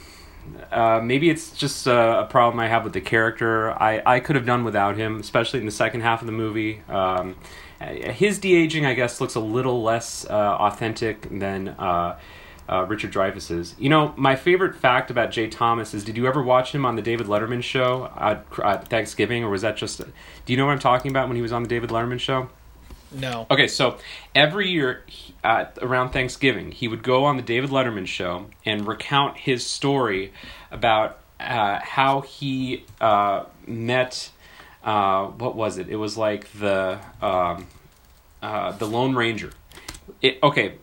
Uh, maybe it's just a, a problem I have with the character. I, I could have done without him, especially in the second half of the movie. Um, his de-aging, I guess, looks a little less uh, authentic than uh, uh, Richard Dreyfuss's. You know, my favorite fact about Jay Thomas is, did you ever watch him on the David Letterman show at, at Thanksgiving, or was that just... Do you know what I'm talking about when he was on the David Letterman show? No. Okay, so every year uh, around Thanksgiving, he would go on the David Letterman show and recount his story about uh, how he uh, met, uh, what was it? It was like the um, uh, the Lone Ranger. It, okay,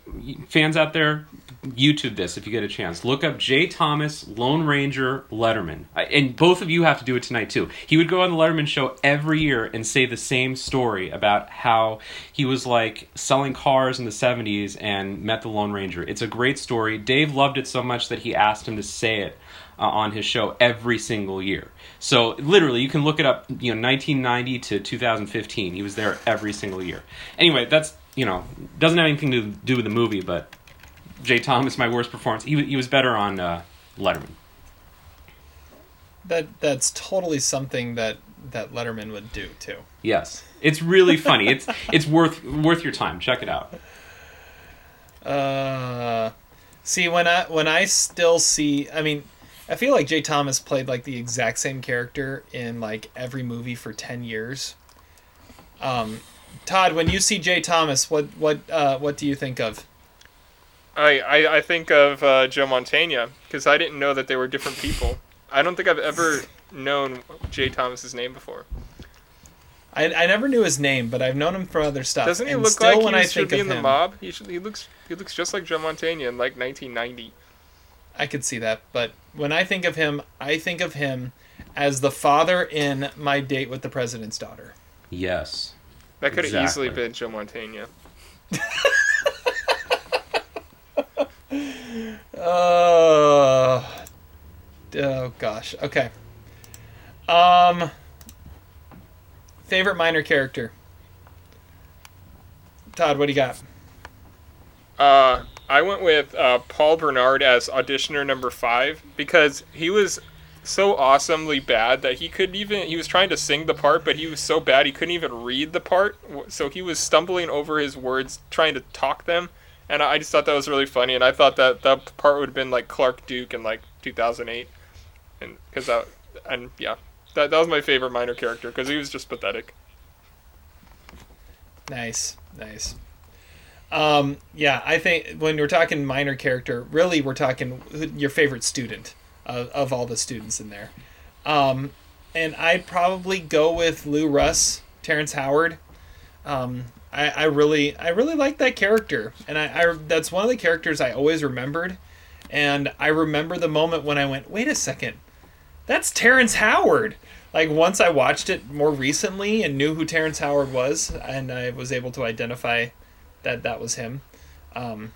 fans out there, YouTube this if you get a chance. Look up Jay Thomas, Lone Ranger, Letterman. And both of you have to do it tonight, too. He would go on the Letterman show every year and say the same story about how he was, like, selling cars in the seventies and met the Lone Ranger. It's a great story. Dave loved it so much that he asked him to say it uh, on his show every single year. So, literally, you can look it up, you know, nineteen ninety to two thousand fifteen. He was there every single year. Anyway, that's, you know, doesn't have anything to do with the movie, but... Jay Thomas, my worst performance. He he was better on uh, Letterman. That that's totally something that, that Letterman would do too. Yes, it's really funny. It's it's worth worth your time. Check it out. Uh, see when I when I still see. I mean, I feel like Jay Thomas played like the exact same character in like every movie for ten years. Um, Todd, when you see Jay Thomas, what what uh, what do you think of? I, I, I think of uh, Joe Mantegna, because I didn't know that they were different people. I don't think I've ever known Jay Thomas's name before. I I never knew his name, but I've known him for other stuff. Doesn't he and look like he should be in him, the mob? He should, he looks he looks just like Joe Mantegna in like nineteen ninety. I could see that, but when I think of him, I think of him as the father in My Date with the President's Daughter. Yes. That could have exactly. easily been Joe Mantegna. Uh, oh gosh. Okay. Um. Favorite minor character. Todd, what do you got? Uh, I went with uh, Paul Bernard as auditioner number five because he was so awesomely bad that he couldn't even. He was trying to sing the part, but he was so bad he couldn't even read the part. So he was stumbling over his words, trying to talk them. And I just thought that was really funny, and I thought that that part would have been like Clark Duke in like two thousand eight, and because that, and yeah, that that was my favorite minor character because he was just pathetic. Nice, nice. Um, yeah, I think when we're talking minor character, really we're talking your favorite student of, of all the students in there, um, and I'd probably go with Lou Russ, Terrence Howard. Um, I, I really, I really liked that character, and I, I, that's one of the characters I always remembered, and I remember the moment when I went, wait a second, that's Terrence Howard. Like once I watched it more recently and knew who Terrence Howard was, and I was able to identify that that was him. Um,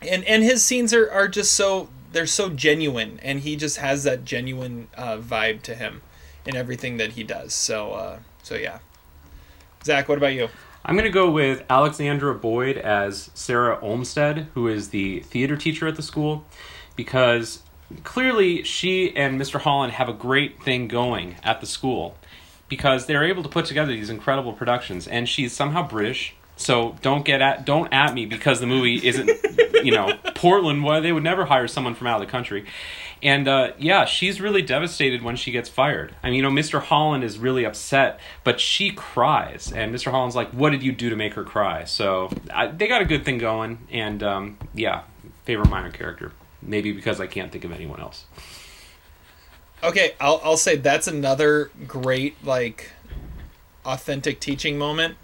and, and his scenes are, are just so, they're so genuine, and he just has that genuine, uh, vibe to him in everything that he does. So, uh, so yeah. Zach, what about you? I'm going to go with Alexandra Boyd as Sarah Olmstead, who is the theater teacher at the school, because clearly she and Mister Holland have a great thing going at the school because they're able to put together these incredible productions, and she's somehow British, so don't get at don't at me because the movie isn't, you know, Portland, why they would never hire someone from out of the country. And, uh, yeah, she's really devastated when she gets fired. I mean, you know, Mister Holland is really upset, but she cries. And Mister Holland's like, what did you do to make her cry? So I, they got a good thing going. And, um, yeah, favorite minor character. Maybe because I can't think of anyone else. Okay, I'll I'll say that's another great, like, authentic teaching moment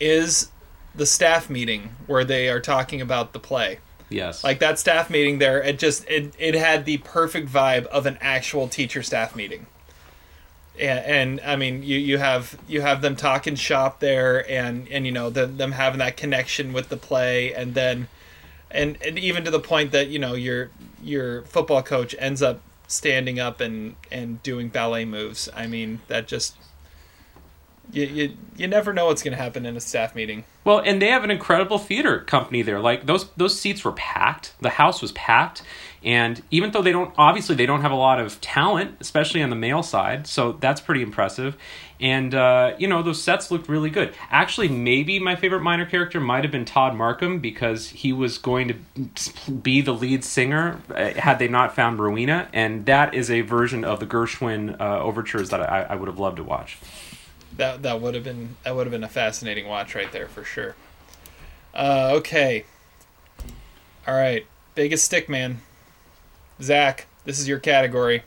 is the staff meeting where they are talking about the play. Yes. Like that staff meeting there, it just it, it had the perfect vibe of an actual teacher staff meeting. And, and I mean, you, you have you have them talking shop there, and, and you know the, them having that connection with the play, and then and, and even to the point that you know your your football coach ends up standing up and, and doing ballet moves. I mean, that just You, you you never know what's going to happen in a staff meeting. Well, and they have an incredible theater company there. Like those those seats were packed. The house was packed, and even though they don't obviously they don't have a lot of talent, especially on the male side, so that's pretty impressive. And uh, you know, those sets looked really good. Actually, maybe my favorite minor character might have been Todd Markham, because he was going to be the lead singer had they not found Rowena, and that is a version of the Gershwin uh, overtures that I, I would have loved to watch. That that would have been that would have been a fascinating watch right there for sure. Uh, okay, all right, biggest stick man, Zach. This is your category.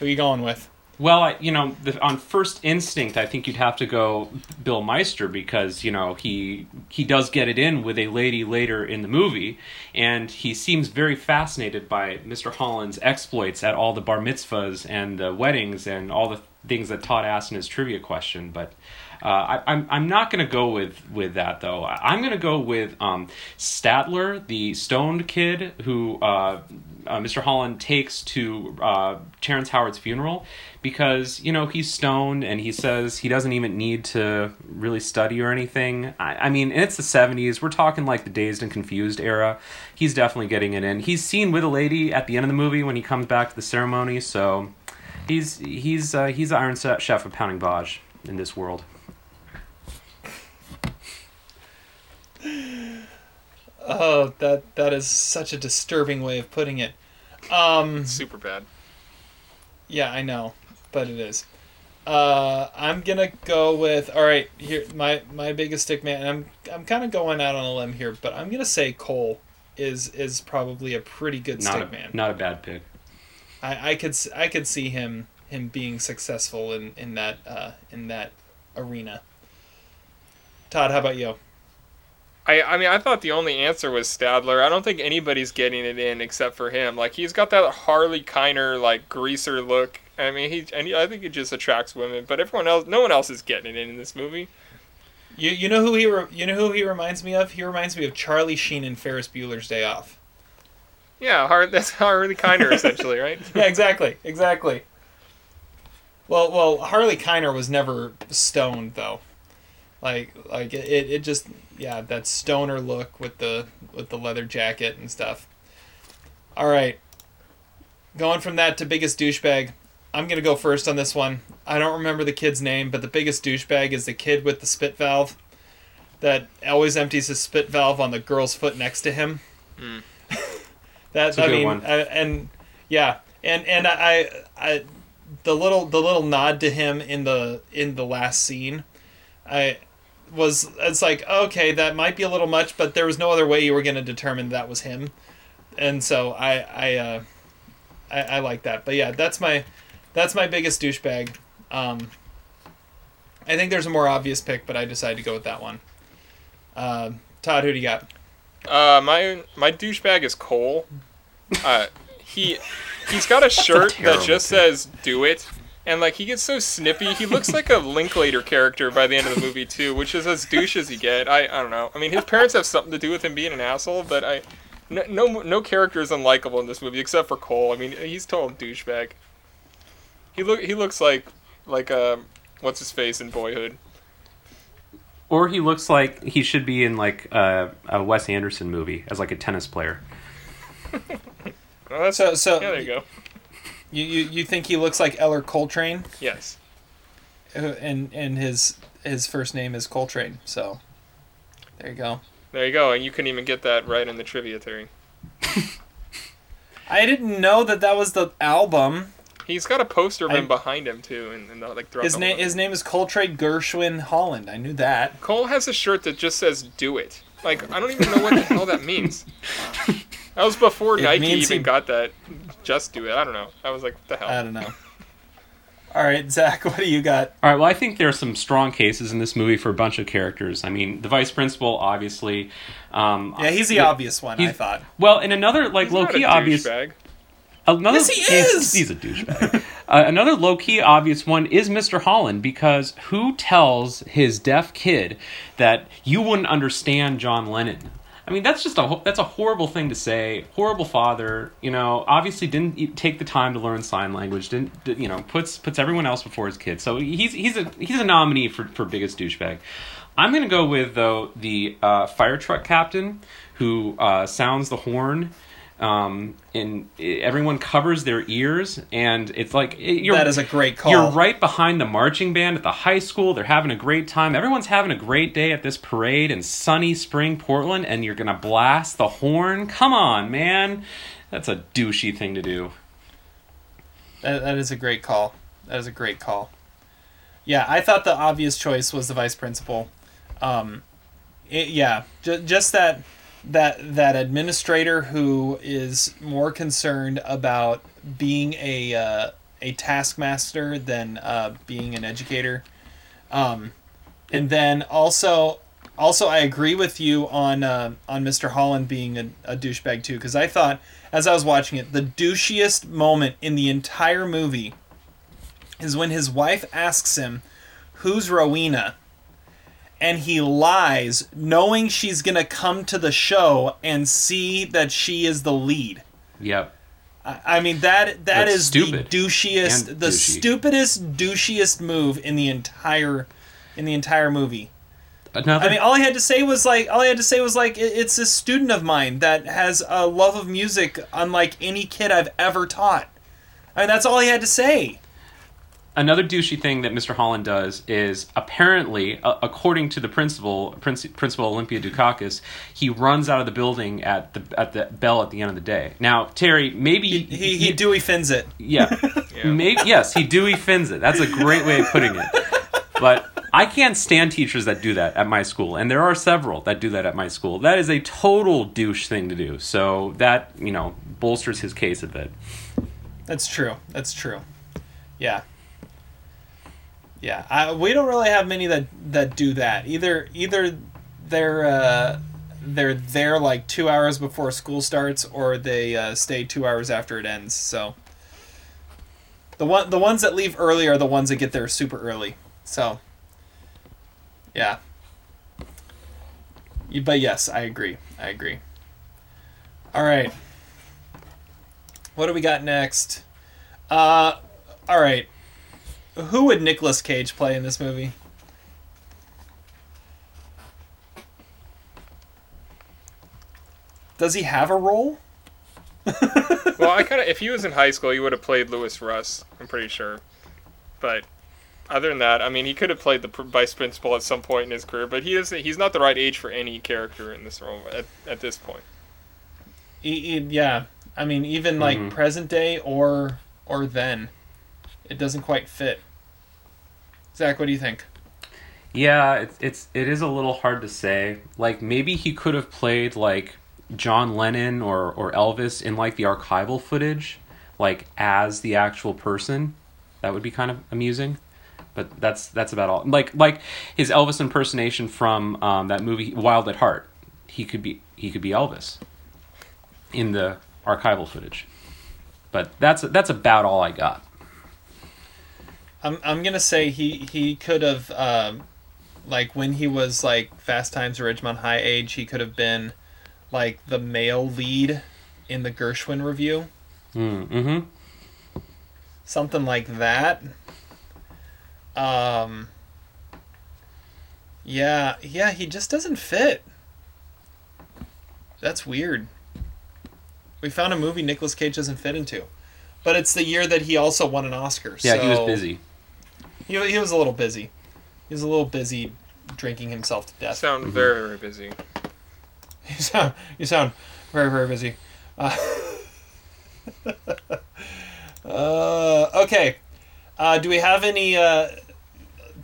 Who are you going with? Well, I, you know, the, on first instinct, I think you'd have to go Bill Meister, because you know he he does get it in with a lady later in the movie, and he seems very fascinated by Mister Holland's exploits at all the bar mitzvahs and the weddings and all the things that Todd asked in his trivia question, but uh, I, I'm I'm not going to go with, with that, though. I, I'm going to go with um, Statler, the stoned kid who uh, uh, Mister Holland takes to uh, Terrence Howard's funeral, because, you know, he's stoned, and he says he doesn't even need to really study or anything. I, I mean, it's the seventies. We're talking like the Dazed and Confused era. He's definitely getting it in. He's seen with a lady at the end of the movie when he comes back to the ceremony, so... He's he's uh, he's the Iron Chef of Pounding Vaj in this world. Oh, that that is such a disturbing way of putting it. Um, Super bad. Yeah, I know, but it is. Uh, I'm gonna go with all right. Here, my, my biggest stick man. And I'm I'm kind of going out on a limb here, but I'm gonna say Cole is is probably a pretty good not stick a, man. Not a bad pick. I, I could I could see him him being successful in in that uh, in that arena. Todd, how about you? I I mean I thought the only answer was Statler. I don't think anybody's getting it in except for him. Like he's got that Harley Kiner like greaser look. I mean he and he, I think it just attracts women. But everyone else, no one else is getting it in in this movie. You you know who he re, you know who he reminds me of? He reminds me of Charlie Sheen in Ferris Bueller's Day Off. Yeah, hard, that's Harley Kiner, essentially, right? Yeah, exactly, exactly. Well, well, Harley Kiner was never stoned, though. Like, like it, it just, yeah, that stoner look with the with the leather jacket and stuff. All right, going from that to biggest douchebag, I'm gonna go first on this one. I don't remember the kid's name, but the biggest douchebag is the kid with the spit valve that always empties his spit valve on the girl's foot next to him. Mm. That I mean, I, and yeah, and and I, I, the little the little nod to him in the in the last scene, I was it's like okay that might be a little much, but there was no other way you were going to determine that was him, and so I I, uh, I I like that. But yeah, that's my that's my biggest douchebag. Um, I think there's a more obvious pick, but I decided to go with that one. Uh, Todd, who do you got? Uh, my my douchebag is Cole. Uh, he he's got a shirt a that just thing. says "Do It," and like he gets so snippy. He looks like a Linklater character by the end of the movie too, which is as douche as you get. I I don't know. I mean, his parents have something to do with him being an asshole, but I no no, no character is unlikable in this movie except for Cole. I mean, he's total douchebag. He look he looks like like um what's his face in Boyhood. Or he looks like he should be in, like, uh, a Wes Anderson movie as, like, a tennis player. Well, that's, so, so, yeah, there you go. You, you you think he looks like Eller Coltrane? Yes. And and his his first name is Coltrane, so there you go. There you go, and you couldn't even get that right in the trivia, Terry. I didn't know that that was the album. He's got a poster of him I, behind him too, and, and the, like throughout his the name. His name is Coltrane Gershwin Holland. I knew that. Cole has a shirt that just says "Do It." Like I don't even know what the hell that means. That was before it Nike even he... got that. Just do it. I don't know. I was like, what the hell? I don't know. All right, Zach, what do you got? All right, well, I think there are some strong cases in this movie for a bunch of characters. I mean, the vice principal, obviously. Um, yeah, he's the he, obvious one. I thought. Well, in another like he's low key obvious. Bag. Another, yes, he is! He's a douchebag. uh, another low-key obvious one is Mister Holland, because who tells his deaf kid that you wouldn't understand John Lennon? I mean, that's just a that's a horrible thing to say. Horrible father, you know. Obviously, didn't take the time to learn sign language. Didn't you know? Puts puts everyone else before his kids. So he's he's a he's a nominee for, for biggest douchebag. I'm gonna go with though the uh, fire truck captain who uh, sounds the horn. Um, and everyone covers their ears, and it's like you're, that is a great call. You're right behind the marching band at the high school. They're having a great time. Everyone's having a great day at this parade in sunny spring Portland, and you're gonna blast the horn. Come on, man, that's a douchey thing to do. That that is a great call. That is a great call. Yeah, I thought the obvious choice was the vice principal. Um, it, yeah, j- just that. That that administrator who is more concerned about being a uh, a taskmaster than uh, being an educator, um, and then also also I agree with you on uh, on Mister Holland being a, a douchebag too, because I thought as I was watching it, the douchiest moment in the entire movie is when his wife asks him, "Who's Rowena?" And he lies, knowing she's going to come to the show and see that she is the lead. Yep. I, I mean, that that That's is stupid. the douchiest, and the douchey. stupidest, douchiest move in the entire in the entire movie. Another? I mean, all I had to say was like, all I had to say was like, it, it's a student of mine that has a love of music unlike any kid I've ever taught. I mean, that's all he had to say. Another douchey thing that Mister Holland does is apparently, uh, according to the principal, Prince, Principal Olympia Dukakis, he runs out of the building at the at the bell at the end of the day. Now, Terry, maybe he he, he, he Dewey Fins it. Yeah, yeah. Maybe, yes, he Dewey Fins it. That's a great way of putting it. But I can't stand teachers that do that at my school, and there are several that do that at my school. That is a total douche thing to do. So that, you know, bolsters his case a bit. That's true. That's true. Yeah. Yeah, I, we don't really have many that, that do that. Either either they're uh, they're there like two hours before school starts, or they uh, stay two hours after it ends. So the one the ones that leave early are the ones that get there super early. So yeah, but yes, I agree. I agree. All right, what do we got next? Uh, all right. Who would Nicolas Cage play in this movie? Does he have a role? Well, I kind of. If he was in high school, he would have played Louis Russ, I'm pretty sure. But other than that, I mean, he could have played the vice principal at some point in his career. But he is—he's not the right age for any character in this role at, at this point. He, he, yeah, I mean, even mm-hmm. like present day or or then. It doesn't quite fit. Zach, what do you think? Yeah, it's it's it is a little hard to say. Like maybe he could have played like John Lennon or or Elvis in like the archival footage, like as the actual person. That would be kind of amusing. But that's that's about all. Like like his Elvis impersonation from um, that movie Wild at Heart. He could be he could be Elvis in the archival footage. But that's that's about all I got. I'm I'm gonna say he he could have um, like when he was like Fast Times at Ridgemont High age, he could have been like the male lead in the Gershwin Review, mm-hmm. something like that. Um. Yeah, yeah, he just doesn't fit. That's weird. We found a movie Nicolas Cage doesn't fit into, but it's the year that he also won an Oscar. Yeah, so he was busy. He he was a little busy. He was a little busy drinking himself to death. You sound mm-hmm. very, very busy. You sound, you sound very, very busy. Uh, uh, okay. Uh, do we have any... Uh,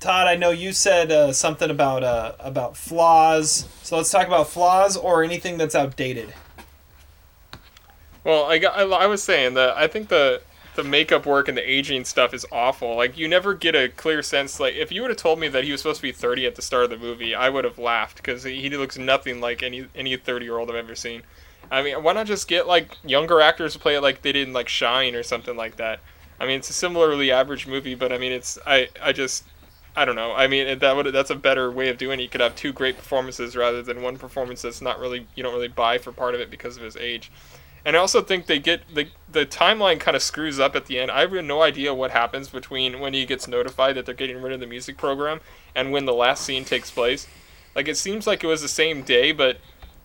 Todd, I know you said uh, something about uh, about flaws. So let's talk about flaws or anything that's outdated. Well, I, got, I, I was saying that I think the... the makeup work and the aging stuff is awful. Like, you never get a clear sense. Like, if you would have told me that he was supposed to be thirty at the start of the movie, I would have laughed, because he looks nothing like any any thirty-year-old I've ever seen. I mean, why not just get, like, younger actors to play it like they did in, like, Shine or something like that? I mean, it's a similarly average movie, but, I mean, it's... I, I just... I don't know. I mean, that would that's a better way of doing it. You could have two great performances rather than one performance that's not really, you don't really buy for part of it because of his age. And I also think they get, the the timeline kind of screws up at the end. I have no idea what happens between when he gets notified that they're getting rid of the music program and when the last scene takes place. Like, it seems like it was the same day, but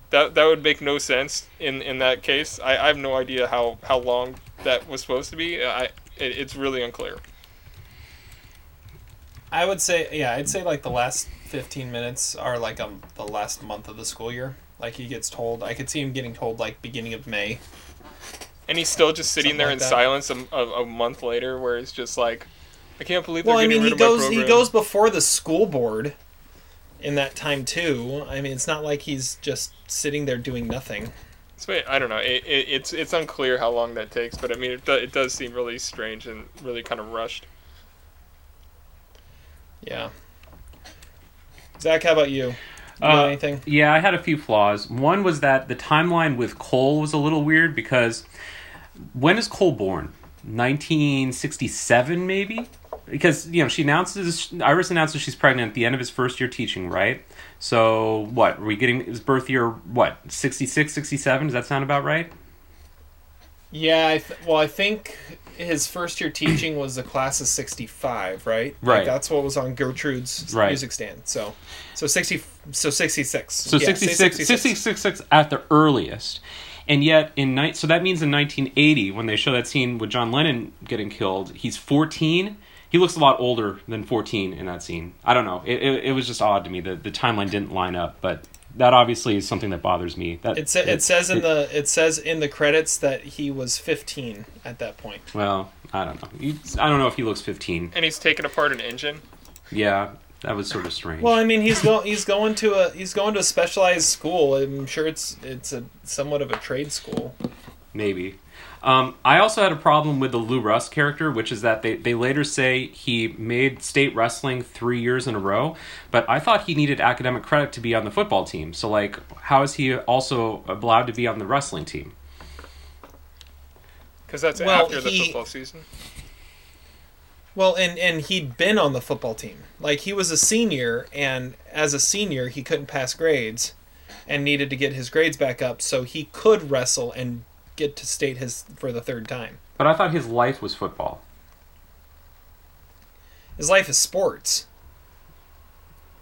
that that would make no sense in, in that case. I, I have no idea how, how long that was supposed to be. I it, it's really unclear. I would say, yeah, I'd say, like, the last fifteen minutes are, like, um, the last month of the school year. Like, he gets told, I could see him getting told, like, beginning of May. And he's still just sitting Something there like in that. silence a, a, a month later, where it's just like, I can't believe they're well, getting I mean, rid he of goes, my program. He goes before the school board in that time, too. I mean, it's not like he's just sitting there doing nothing. So, I don't know. It, it, it's it's unclear how long that takes, but, I mean, it, do, it does seem really strange and really kind of rushed. Yeah. Zach, how about you? you uh, anything? Yeah, I had a few flaws. One was that the timeline with Cole was a little weird, because when is Cole born? nineteen sixty-seven, maybe? Because, you know, she announces, Iris announces she's pregnant at the end of his first year teaching, right? So, what? Were we getting his birth year, what, sixty-six, sixty-seven? Does that sound about right? Yeah, I th- well, I think... his first year teaching was the class of sixty-five, right? Right. Like, that's what was on Gertrude's right. music stand. So, so sixty, so sixty-six. So yeah, sixty-six, sixty-six, sixty-six at the earliest, and yet in night. So that means in nineteen eighty, when they show that scene with John Lennon getting killed, he's fourteen. He looks a lot older than fourteen in that scene. I don't know. It it, it was just odd to me. The the timeline didn't line up, but. That obviously is something that bothers me. That it, sa- it, it says in it, the it says in the credits that he was fifteen at that point. Well, I don't know. He, I don't know if he looks fifteen. And he's taking apart an engine. Yeah, that was sort of strange. Well, I mean, he's going he's going to a he's going to a specialized school. I'm sure it's it's a somewhat of a trade school. Maybe. Um, I also had a problem with the Lou Russ character, which is that they, they later say he made state wrestling three years in a row, but I thought he needed academic credit to be on the football team. So, like, how is he also allowed to be on the wrestling team? Because that's well, after he, the football season. Well, and, and he'd been on the football team. Like, he was a senior, and as a senior, he couldn't pass grades and needed to get his grades back up so he could wrestle and get to state his for the third time. But I thought his life was football. His life is sports.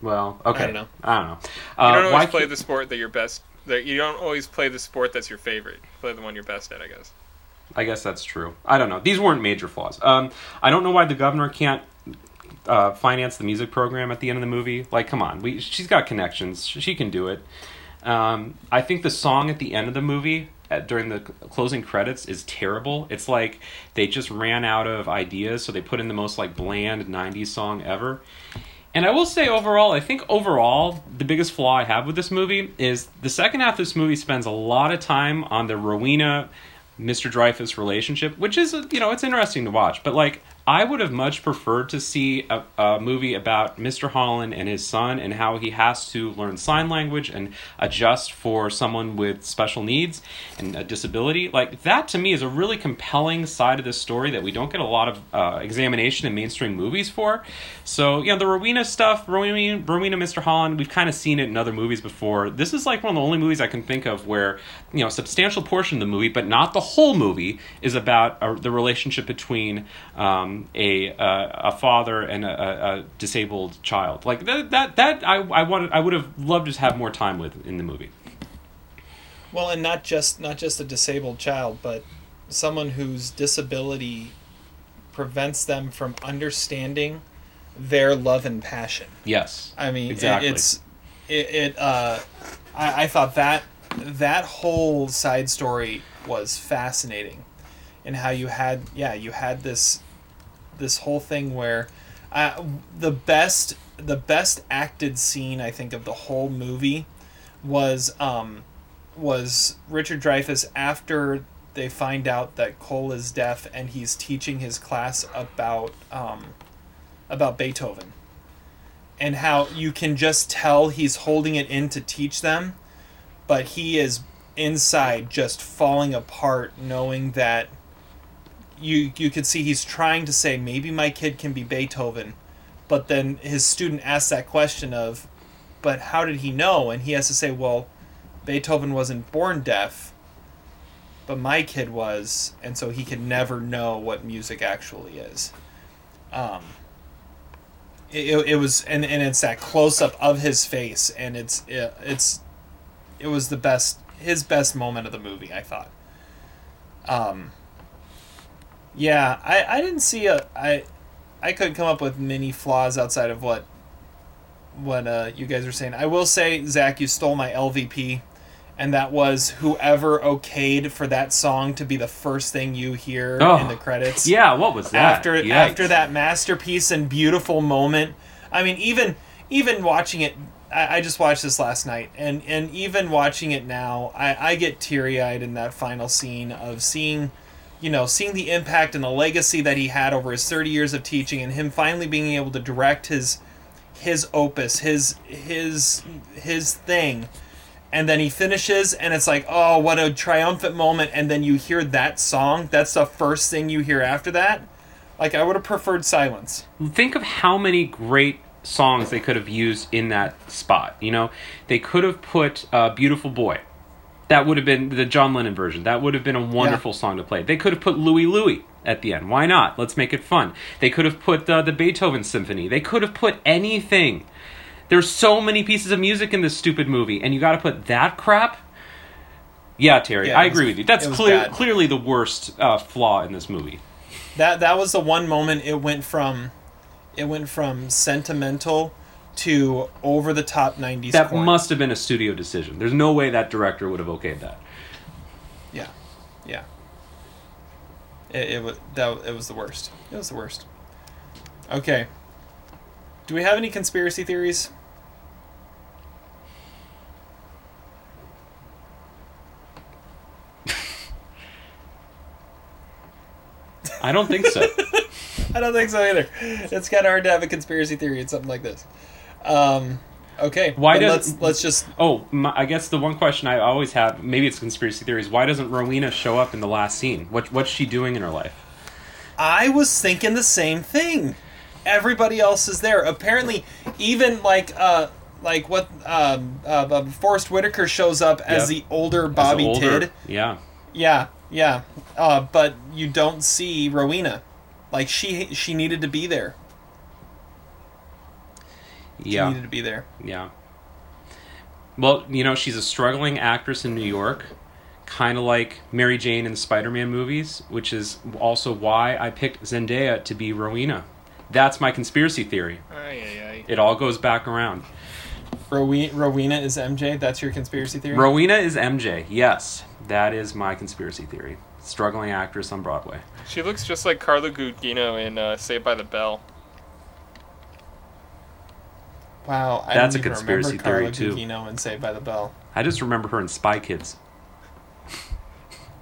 Well, okay. I don't know. I don't know. Uh, you don't always play c- the sport that you're best. That you don't always play the sport that's your favorite. You play the one you're best at, I guess. I guess that's true. I don't know. These weren't major flaws. Um, I don't know why the governor can't uh, finance the music program at the end of the movie. Like, come on. We she's got connections. She can do it. Um, I think the song at the end of the movie. At, during the closing credits is terrible. It's like they just ran out of ideas, so they put in the most like bland nineties song ever. And I will say overall, I think overall, the biggest flaw I have with this movie is the second half of this movie spends a lot of time on the Rowena, Mister Dreyfuss relationship, which is, you know, it's interesting to watch. But like, I would have much preferred to see a, a movie about Mister Holland and his son and how he has to learn sign language and adjust for someone with special needs and a disability. Like, that to me is a really compelling side of this story that we don't get a lot of uh, examination in mainstream movies for. So, you know, the Rowena stuff, Rowena, Rowena, Mister Holland, we've kind of seen it in other movies before. This is like one of the only movies I can think of where, you know, a substantial portion of the movie, but not the whole movie, is about a, the relationship between... Um, A uh, a father and a, a disabled child. Like that that that I I wanted I would have loved to have more time with in the movie. Well, and not just not just a disabled child, but someone whose disability prevents them from understanding their love and passion. Yes, I mean exactly. it, it's it. it uh, I, I thought that that whole side story was fascinating, and how you had yeah you had this. This whole thing where uh, the best the best acted scene I think of the whole movie was um, was Richard Dreyfuss after they find out that Cole is deaf and he's teaching his class about um, about Beethoven, and how you can just tell he's holding it in to teach them, but he is inside just falling apart, knowing that You you could see he's trying to say, maybe my kid can be Beethoven, But then his student asks that question of, but how did he know? And he has to say, well, Beethoven wasn't born deaf, but my kid was, and so he could never know what music actually is. Um, it it was, and, and it's that close up of his face, and it's it, it's it was the best his best moment of the movie, I thought. Um. Yeah, I, I didn't see a I, I couldn't come up with many flaws outside of what, what uh you guys were saying. I will say, Zach, you stole my L V P. And that was whoever okayed for that song to be the first thing you hear oh, in the credits. Yeah, what was that? After Yikes. after that masterpiece and beautiful moment. I mean, even even watching it, I, I just watched this last night, and, and even watching it now, I, I get teary-eyed in that final scene of seeing, you know, seeing the impact and the legacy that he had over his thirty years of teaching, and him finally being able to direct his his opus, his his his thing. And then he finishes, and it's like, oh, what a triumphant moment. And then you hear that song. That's the first thing you hear after that. Like, I would have preferred silence. Think of how many great songs they could have used in that spot. You know, they could have put uh, Beautiful Boy. That would have been the John Lennon version. That would have been a wonderful yeah. song to play. They could have put Louie Louie at the end. Why not? Let's make it fun. They could have put uh, the Beethoven Symphony. They could have put anything. There's so many pieces of music in this stupid movie, and you got to put that crap? Yeah, Terry, yeah, I was, agree with you. That's clear, clearly the worst uh, flaw in this movie. That that was the one moment it went from it went from sentimental to over-the-top nineties That corn. Must have been a studio decision. There's no way that director would have okayed that. Yeah, yeah. It, it, was, that, it was the worst. It was the worst. Okay. Do we have any conspiracy theories? I don't think so. I don't think so either. It's kind of hard to have a conspiracy theory in something like this. Um, okay. Why does let's, let's just? Oh, my, I guess the one question I always have, maybe it's conspiracy theories. Why doesn't Rowena show up in the last scene? What what's she doing in her life? I was thinking the same thing. Everybody else is there. Apparently, even like uh, like what um, uh, Forrest Whitaker shows up as yep. the older Bobby as the older, Tidd. Yeah, yeah, yeah. Uh, but you don't see Rowena. Like she she needed to be there. Yeah, she needed to be there. Yeah. Well, you know, she's a struggling actress in New York, kind of like Mary Jane in the Spider-Man movies, which is also why I picked Zendaya to be Rowena. That's my conspiracy theory. Aye, aye, aye. It all goes back around. Rowe- Rowena is M J? That's your conspiracy theory? Rowena is M J, yes. That is my conspiracy theory. Struggling actress on Broadway. She looks just like Carla Gugino in uh, Saved by the Bell. Wow, I That's don't a conspiracy theory, Carla too. Gugino in Saved by the Bell. I just remember her in Spy Kids.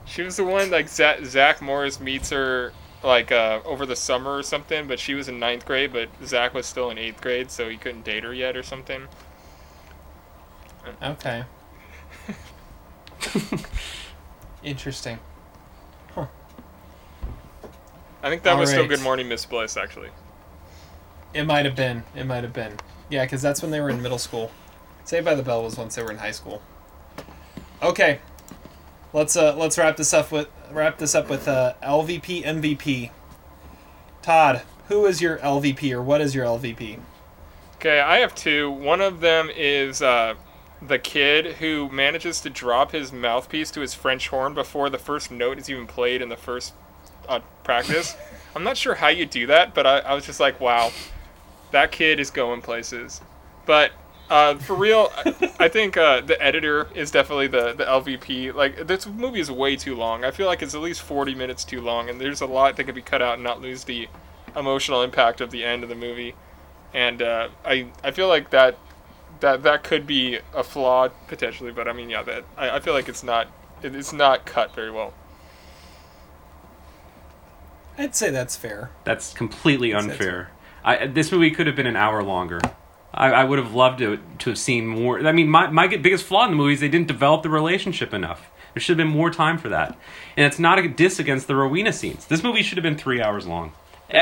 She was the one, like, Z- Zach Morris meets her... like uh, over the summer or something, but she was in ninth grade, but Zach was still in eighth grade, so he couldn't date her yet or something. Okay. Interesting. Huh. I think that All was right. still Good Morning Miss Bliss, actually. It might have been. It might have been. Yeah, because that's when they were in middle school. Saved by the Bell was once they were in high school. Okay. Let's uh let's wrap this up with wrap this up with uh, L V P M V P. Todd, who is your L V P or what is your L V P? Okay, I have two. One of them is uh, the kid who manages to drop his mouthpiece to his French horn before the first note is even played in the first uh, practice. I'm not sure how you do that, but I, I was just like, wow, that kid is going places. But Uh, for real, I think uh, the editor is definitely the, the L V P. Like, this movie is way too long. I feel like it's at least forty minutes too long, and there's a lot that could be cut out and not lose the emotional impact of the end of the movie. And uh, I I feel like that that that could be a flaw potentially, but I mean, yeah, that I, I feel like it's not it, it's not cut very well. I'd say that's fair. That's completely unfair. I, this movie could have been an hour longer. I, I would have loved to to have seen more. I mean, my, my biggest flaw in the movie is they didn't develop the relationship enough. There should have been more time for that. And it's not a diss against the Rowena scenes. This movie should have been three hours long.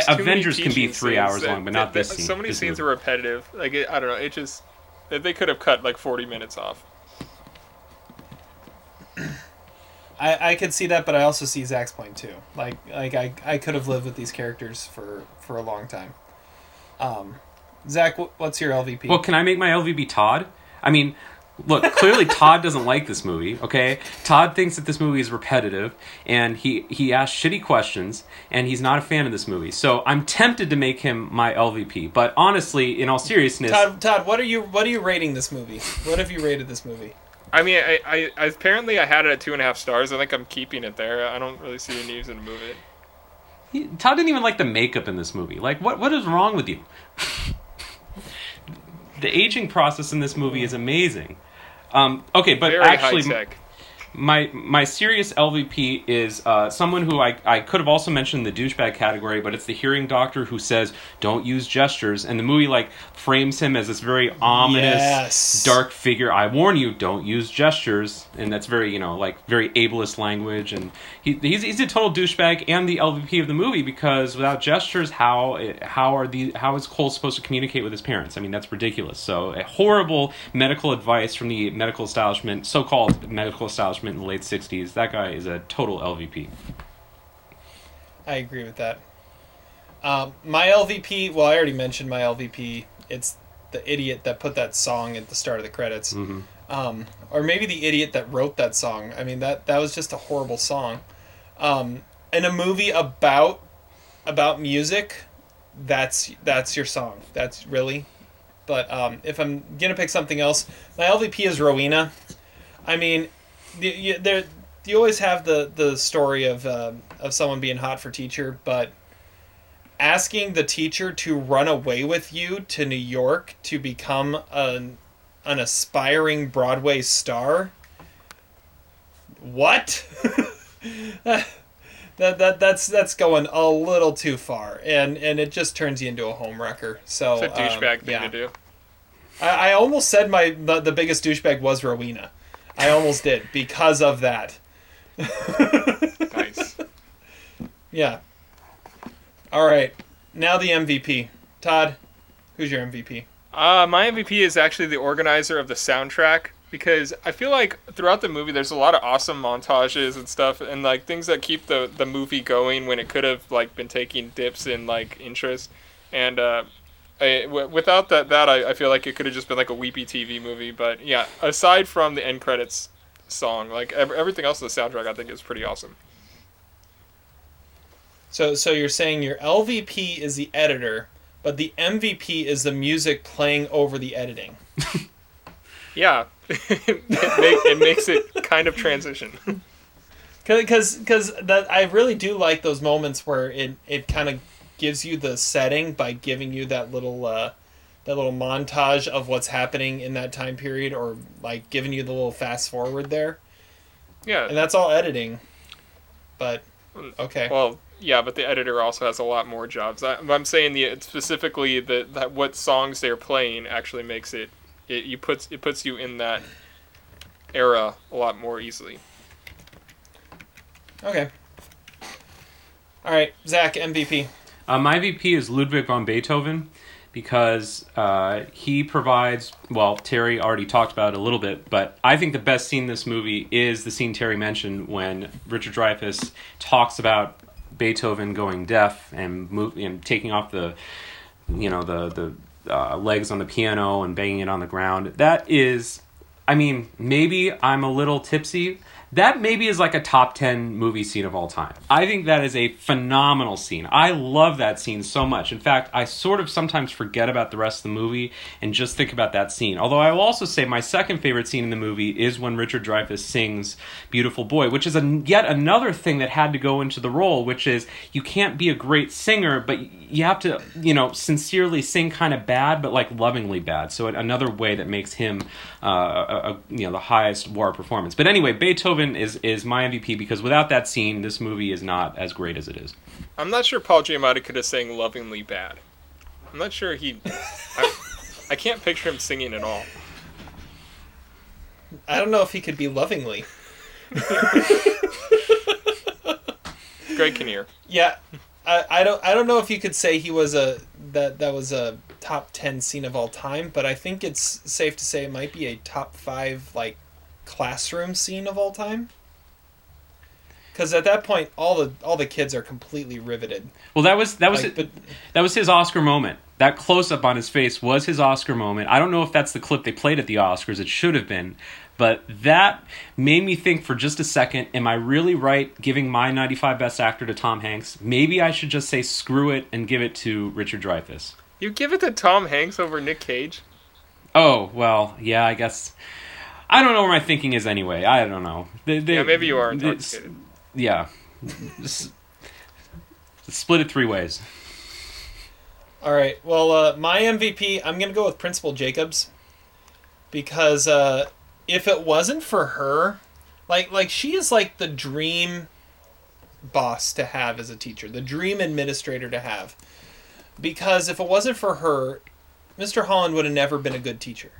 Avengers can be three hours long, but not this scene. So many scenes are repetitive. Like, I don't know. It just... They could have cut, like, forty minutes off. I, I could see that, but I also see Zach's point, too. Like, like I, I could have lived with these characters for, for a long time. Um, Zach, what's your L V P? Well, can I make my L V P Todd? I mean... Look, clearly Todd doesn't like this movie, okay? Todd thinks that this movie is repetitive, and he, he asks shitty questions, and he's not a fan of this movie. So I'm tempted to make him my L V P, but honestly, in all seriousness... Todd, Todd what are you what are you rating this movie? What have you rated this movie? I mean, I, I, I apparently I had it at two and a half stars. I think I'm keeping it there. I don't really see any reason to move it. He, Todd didn't even like the makeup in this movie. Like, what what is wrong with you? The aging process in this movie is amazing. Um, okay, but Very actually, my my serious L V P is uh, someone who I, I could have also mentioned in the douchebag category, but it's the hearing doctor who says, don't use gestures, and the movie like frames him as this very ominous, yes. dark figure. I warn you, don't use gestures, and that's very, you know, like very ableist language, and he, he's he's a total douchebag and the L V P of the movie, because without gestures, how how are the how is Cole supposed to communicate with his parents? I mean, that's ridiculous. So a horrible medical advice from the medical establishment, so-called medical establishment, in the late sixties. That guy is a total L V P. I agree with that. Um, my L V P, well, I already mentioned my L V P. It's the idiot that put that song at the start of the credits. Mm-hmm. Um, or maybe the idiot that wrote that song. I mean, that, that was just a horrible song. Um, in a movie about about music, that's that's your song. That's really... But um, if I'm going to pick something else, my L V P is Rowena. I mean... You, there, you always have the, the story of uh, of someone being hot for teacher, but asking the teacher to run away with you to New York to become an an aspiring Broadway star. What? that that that's that's going a little too far, and and it just turns you into a homewrecker. So it's a douchebag um, thing yeah. to do. I, I almost said my the, the biggest douchebag was Rowena. I almost did because of that. Nice. Yeah. All right. Now the M V P. Todd, who's your M V P? Uh, my M V P is actually the organizer of the soundtrack, because I feel like throughout the movie there's a lot of awesome montages and stuff, and like things that keep the, the movie going when it could have like been taking dips in like interest. And uh, I, w- without that, that I, I feel like it could have just been like a weepy T V movie. But yeah, aside from the end credits song, like ev- everything else in the soundtrack, I think is pretty awesome. So, so you're saying your L V P is the editor, but the M V P is the music playing over the editing. Yeah, it, make, it makes it kind of transition. Because, because that I really do like those moments where it, it kind of gives you the setting by giving you that little uh, that little montage of what's happening in that time period, or like giving you the little fast forward there. Yeah. And that's all editing. But, okay. Well, yeah, but the editor also has a lot more jobs. I, I'm saying the specifically the, that what songs they're playing actually makes it, it, you puts, it puts you in that era a lot more easily. Okay. All right, Zach, M V P. Uh, my V P is Ludwig von Beethoven, because uh, he provides, well, Terry already talked about it a little bit, but I think the best scene in this movie is the scene Terry mentioned when Richard Dreyfuss talks about Beethoven going deaf and move, and taking off the, you know, the, the uh, legs on the piano and banging it on the ground. That is, I mean, maybe I'm a little tipsy. That maybe is like a top ten movie scene of all time. I think that is a phenomenal scene. I love that scene so much. In fact, I sort of sometimes forget about the rest of the movie and just think about that scene. Although I will also say my second favorite scene in the movie is when Richard Dreyfuss sings Beautiful Boy, which is a, yet another thing that had to go into the role, which is you can't be a great singer, but you have to, you know, sincerely sing kind of bad, but like lovingly bad. So another way that makes him, uh, a, a, you know, the highest war performance. But anyway, Beethoven is is my M V P, because without that scene, this movie is not as great as it is. I'm not sure Paul Giamatti could have sang lovingly bad. I'm not sure he... I, I can't picture him singing at all. I don't know if he could be lovingly. Greg Kinnear. Yeah. I, I don't I don't know if you could say he was a that that was a top ten scene of all time, but I think it's safe to say it might be a top five like classroom scene of all time. Because at that point, all the all the kids are completely riveted. Well, that was that was like, it, but, that was his Oscar moment. That close up on his face was his Oscar moment. I don't know if that's the clip they played at the Oscars. It should have been, but that made me think for just a second: am I really right giving my ninety-five Best Actor to Tom Hanks? Maybe I should just say screw it and give it to Richard Dreyfuss. You give it to Tom Hanks over Nick Cage? Oh well, yeah, I guess. I don't know where my thinking is anyway. I don't know. They, they, yeah, maybe you are. Yeah. Split it three ways. All right. Well, uh, my M V P, I'm going to go with Principal Jacobs. Because uh, if it wasn't for her, like, like she is like the dream boss to have as a teacher, the dream administrator to have. Because if it wasn't for her, Mister Holland would have never been a good teacher.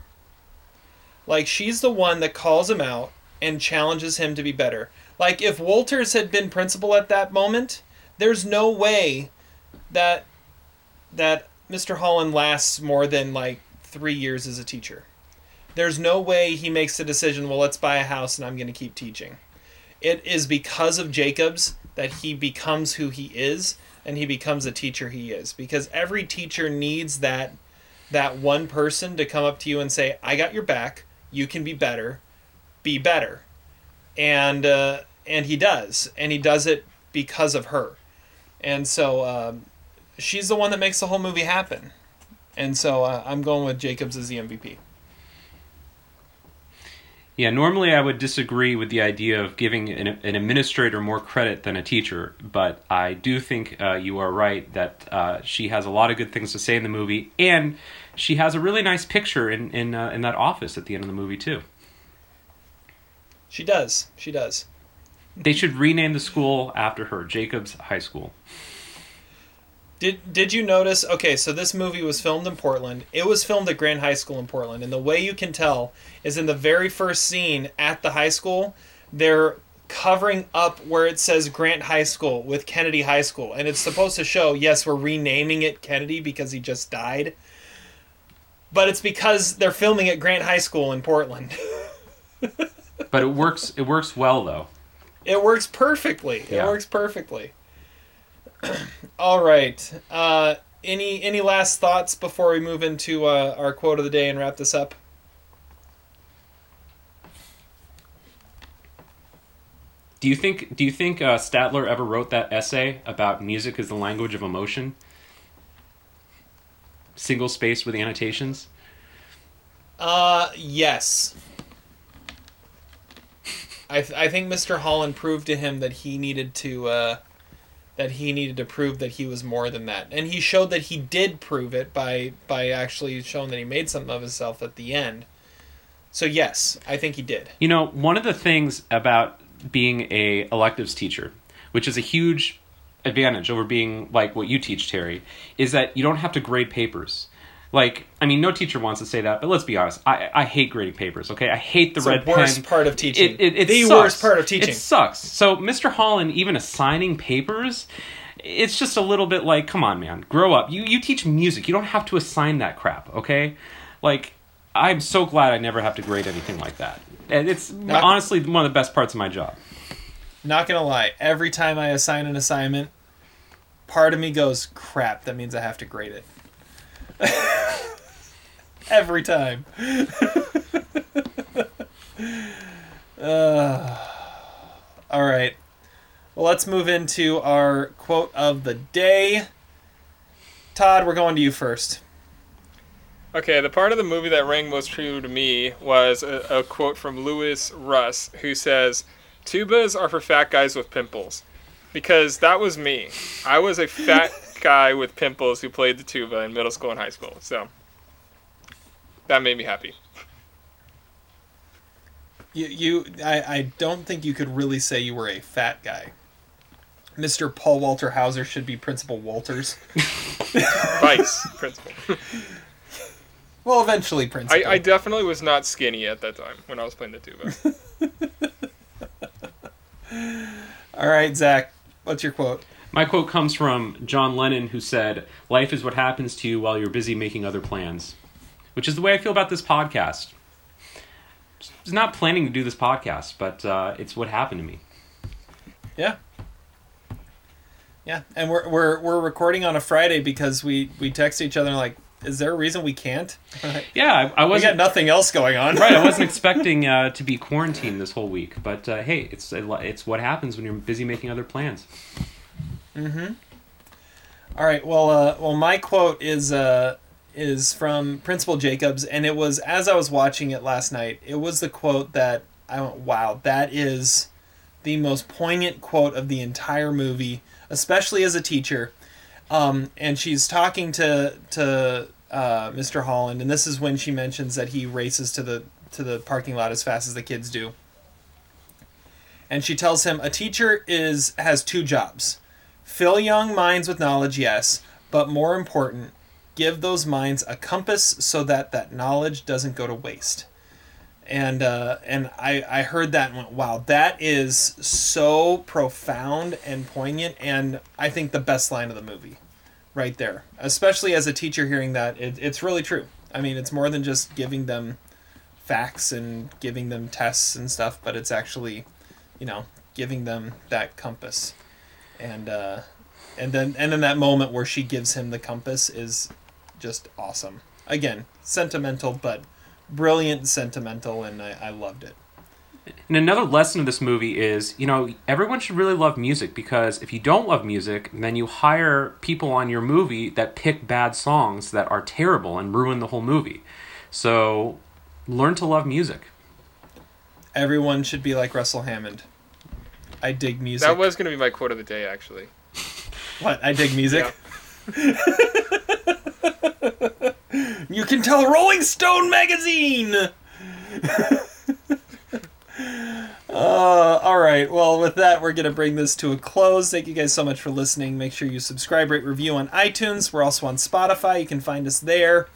Like, she's the one that calls him out and challenges him to be better. Like, if Wolters had been principal at that moment, there's no way that that Mister Holland lasts more than, like, three years as a teacher. There's no way he makes the decision, well, let's buy a house and I'm going to keep teaching. It is because of Jacobs that he becomes who he is and he becomes the teacher he is. Because every teacher needs that that one person to come up to you and say, I got your back, you can be better, be better. And... uh And he does. And he does it because of her. And so um, she's the one that makes the whole movie happen. And so uh, I'm going with Jacobs as the M V P. Yeah, normally I would disagree with the idea of giving an, an administrator more credit than a teacher. But I do think uh, you are right that uh, she has a lot of good things to say in the movie. And she has a really nice picture in, in, uh, in that office at the end of the movie, too. She does. She does. They should rename the school after her, Jacobs High School. Did Did you notice? Okay, so this movie was filmed in Portland. It was filmed at Grand High School in Portland, and the way you can tell is in the very first scene at the high school, they're covering up where it says Grant High School with Kennedy High School, and it's supposed to show, yes, we're renaming it Kennedy because he just died, but it's because they're filming at Grant High School in Portland. But it works. It works well, though. It works perfectly. Yeah. It works perfectly. All right. Uh, any any last thoughts before we move into uh, our quote of the day and wrap this up? Do you think Do you think uh, Statler ever wrote that essay about music as the language of emotion? Single space with annotations. Uh yes. I, th- I think Mister Holland proved to him that he needed to uh, that he needed to prove that he was more than that, and he showed that he did prove it by by actually showing that he made something of himself at the end. So yes, I think he did. You know, one of the things about being a electives teacher, which is a huge advantage over being like what you teach, Terry, is that you don't have to grade papers. Like, I mean, no teacher wants to say that, but let's be honest. I I hate grading papers, okay? I hate the it's red the worst pen. Part of teaching. It, it, it the sucks. worst part of teaching. It sucks. So Mister Holland even assigning papers, it's just a little bit like, come on, man. Grow up. You you teach music. You don't have to assign that crap, okay? Like, I'm so glad I never have to grade anything like that. And it's Not, honestly one of the best parts of my job. Not going to lie. Every time I assign an assignment, part of me goes, crap, that means I have to grade it. Every time. uh, all right. Well, let's move into our quote of the day. Todd, we're going to you first. Okay, the part of the movie that rang most true to me was a, a quote from Louis Russ, who says, "Tubas are for fat guys with pimples." Because that was me. I was a fat guy with pimples who played the tuba in middle school and high school. So that made me happy. You, you, I, I don't think you could really say you were a fat guy. Mister Paul Walter Hauser should be Principal Walters. Vice Principal. Well, eventually Principal. I, I definitely was not skinny at that time when I was playing the tuba. All right, Zach, what's your quote? My quote comes from John Lennon, who said, "Life is what happens to you while you're busy making other plans," which is the way I feel about this podcast. I was not planning to do this podcast, but uh, it's what happened to me. Yeah. Yeah, and we're we're we're recording on a Friday because we, we text each other and like, is there a reason we can't? Right. Yeah, I, I wasn't. We got nothing else going on. Right, I wasn't expecting uh, to be quarantined this whole week, but uh, hey, it's it's what happens when you're busy making other plans. Mm-hmm. All right. Well, uh, well, my quote is uh, is from Principal Jacobs, and it was as I was watching it last night. It was the quote that I went, "Wow, that is the most poignant quote of the entire movie." Especially as a teacher. Um, and she's talking to to uh, Mister Holland, and this is when she mentions that he races to the to the parking lot as fast as the kids do. And she tells him, a teacher is has two jobs. Fill young minds with knowledge, yes, but more important, give those minds a compass so that that knowledge doesn't go to waste. And uh, and I, I heard that and went, wow, that is so profound and poignant, and I think the best line of the movie right there. Especially as a teacher hearing that, it, it's really true. I mean, it's more than just giving them facts and giving them tests and stuff, but it's actually, you know, giving them that compass. And uh, and then and then that moment where she gives him the compass is just awesome. Again, sentimental, but brilliant, sentimental, and I, I loved it. And another lesson of this movie is, you know, everyone should really love music, because if you don't love music, then you hire people on your movie that pick bad songs that are terrible and ruin the whole movie. So learn to love music. Everyone should be like Russell Hammond. I dig music. That was going to be my quote of the day, actually. What? I dig music? Yeah. You can tell Rolling Stone magazine! uh, Alright, well, with that, we're going to bring this to a close. Thank you guys so much for listening. Make sure you subscribe, rate, review on iTunes. We're also on Spotify. You can find us there.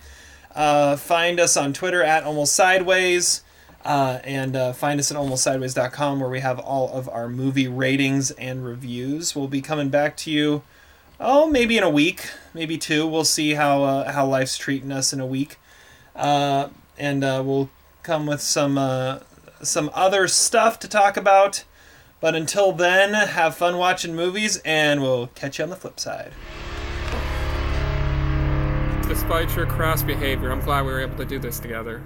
Uh, find us on Twitter at Almost Sideways. Uh, and uh, find us at almost sideways dot com, where we have all of our movie ratings and reviews. We'll be coming back to you. Oh, maybe in a week, maybe two. We'll see how uh, how life's treating us in a week, uh, and uh, we'll come with some uh, some other stuff to talk about. But until then, have fun watching movies, and we'll catch you on the flip side. Despite your crass behavior, I'm glad we were able to do this together.